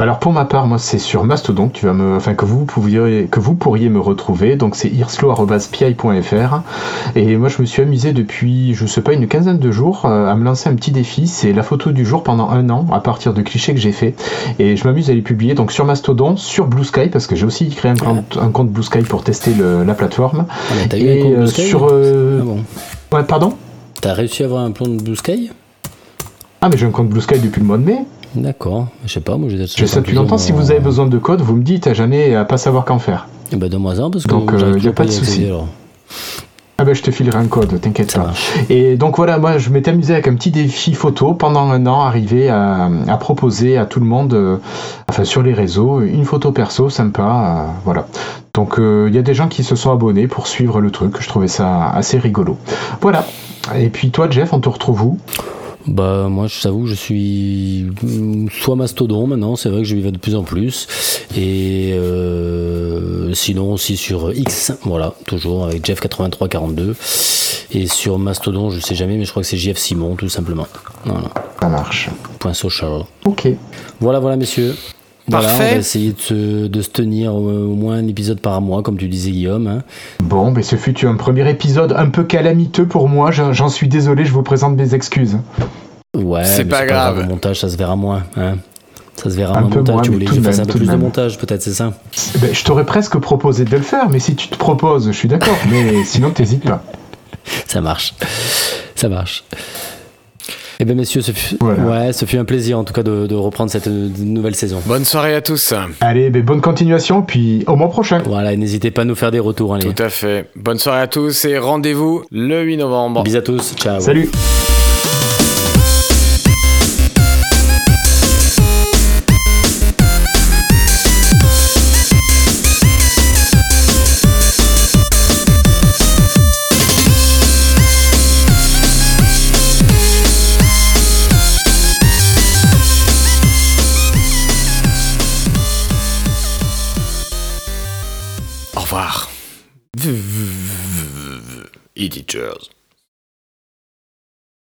Alors pour ma part, moi c'est sur Mastodon que tu vas me, enfin que vous pouviez, que vous pourriez me retrouver. Donc c'est irslo arobase p i point f r et moi je me suis amusé depuis, je sais pas, une quinzaine de jours à me lancer un petit défi. C'est la photo du jour pendant un an à partir de clichés que j'ai fait et je m'amuse à les publier. Donc sur Mastodon, sur BlueSky parce que j'ai aussi créé un compte, un compte BlueSky pour tester le, la plateforme. Ah ben, t'as et eu un compte BlueSky, sur, euh... ah bon. Ouais, pardon. T'as réussi à avoir un plan de BlueSky ? Ah mais j'ai un compte BlueSky depuis le mois de mai. D'accord, je sais pas, moi j'ai... J'ai ça depuis longtemps, euh... si vous avez besoin de code, vous me dites à jamais à pas savoir qu'en faire. Et bah donne-moi un parce que... Donc il n'y a pas de souci. Ah ben je te filerai un code, t'inquiète pas. Et donc voilà, moi je m'étais amusé avec un petit défi photo pendant un an, arrivé à, à proposer à tout le monde, euh, enfin sur les réseaux, une photo perso sympa, euh, voilà. Donc il euh, y a des gens qui se sont abonnés pour suivre le truc, je trouvais ça assez rigolo. Voilà. Et puis toi Jeff, on te retrouve où ? Bah moi je t'avoue je suis soit Mastodon maintenant, c'est vrai que je m'y vais de plus en plus et euh, sinon aussi sur X, voilà, toujours avec Jeff quatre-vingt-trois quarante-deux et sur Mastodon je sais jamais mais je crois que c'est J F Simon tout simplement, voilà. Ça marche. Point social. Ok. Voilà voilà messieurs. Voilà, parfait. On va essayer de se, de se tenir au, au moins un épisode par mois, comme tu disais Guillaume. Hein. Bon, mais ce fut un premier épisode un peu calamiteux pour moi. J'en, j'en suis désolé, je vous présente mes excuses. Ouais, c'est pas, pas grave. grave. Au montage, ça se verra moins. Hein. Ça se verra un peu montage, moins. Tu voulais que je fasse un peu plus de montage, peut-être, c'est ça ? Ben, je t'aurais presque proposé de le faire, mais si tu te proposes, je suis d'accord. Mais sinon, t'hésites pas. Ça marche. Ça marche. Eh bien messieurs, ce fut... Voilà. Ouais, ce fut un plaisir en tout cas de, de reprendre cette nouvelle saison. Bonne soirée à tous. Allez, ben bonne continuation, puis au mois prochain. Voilà, et n'hésitez pas à nous faire des retours. Allez. Tout à fait. Bonne soirée à tous et rendez-vous le huit novembre. Bisous à tous, ciao. Salut. E-teachers.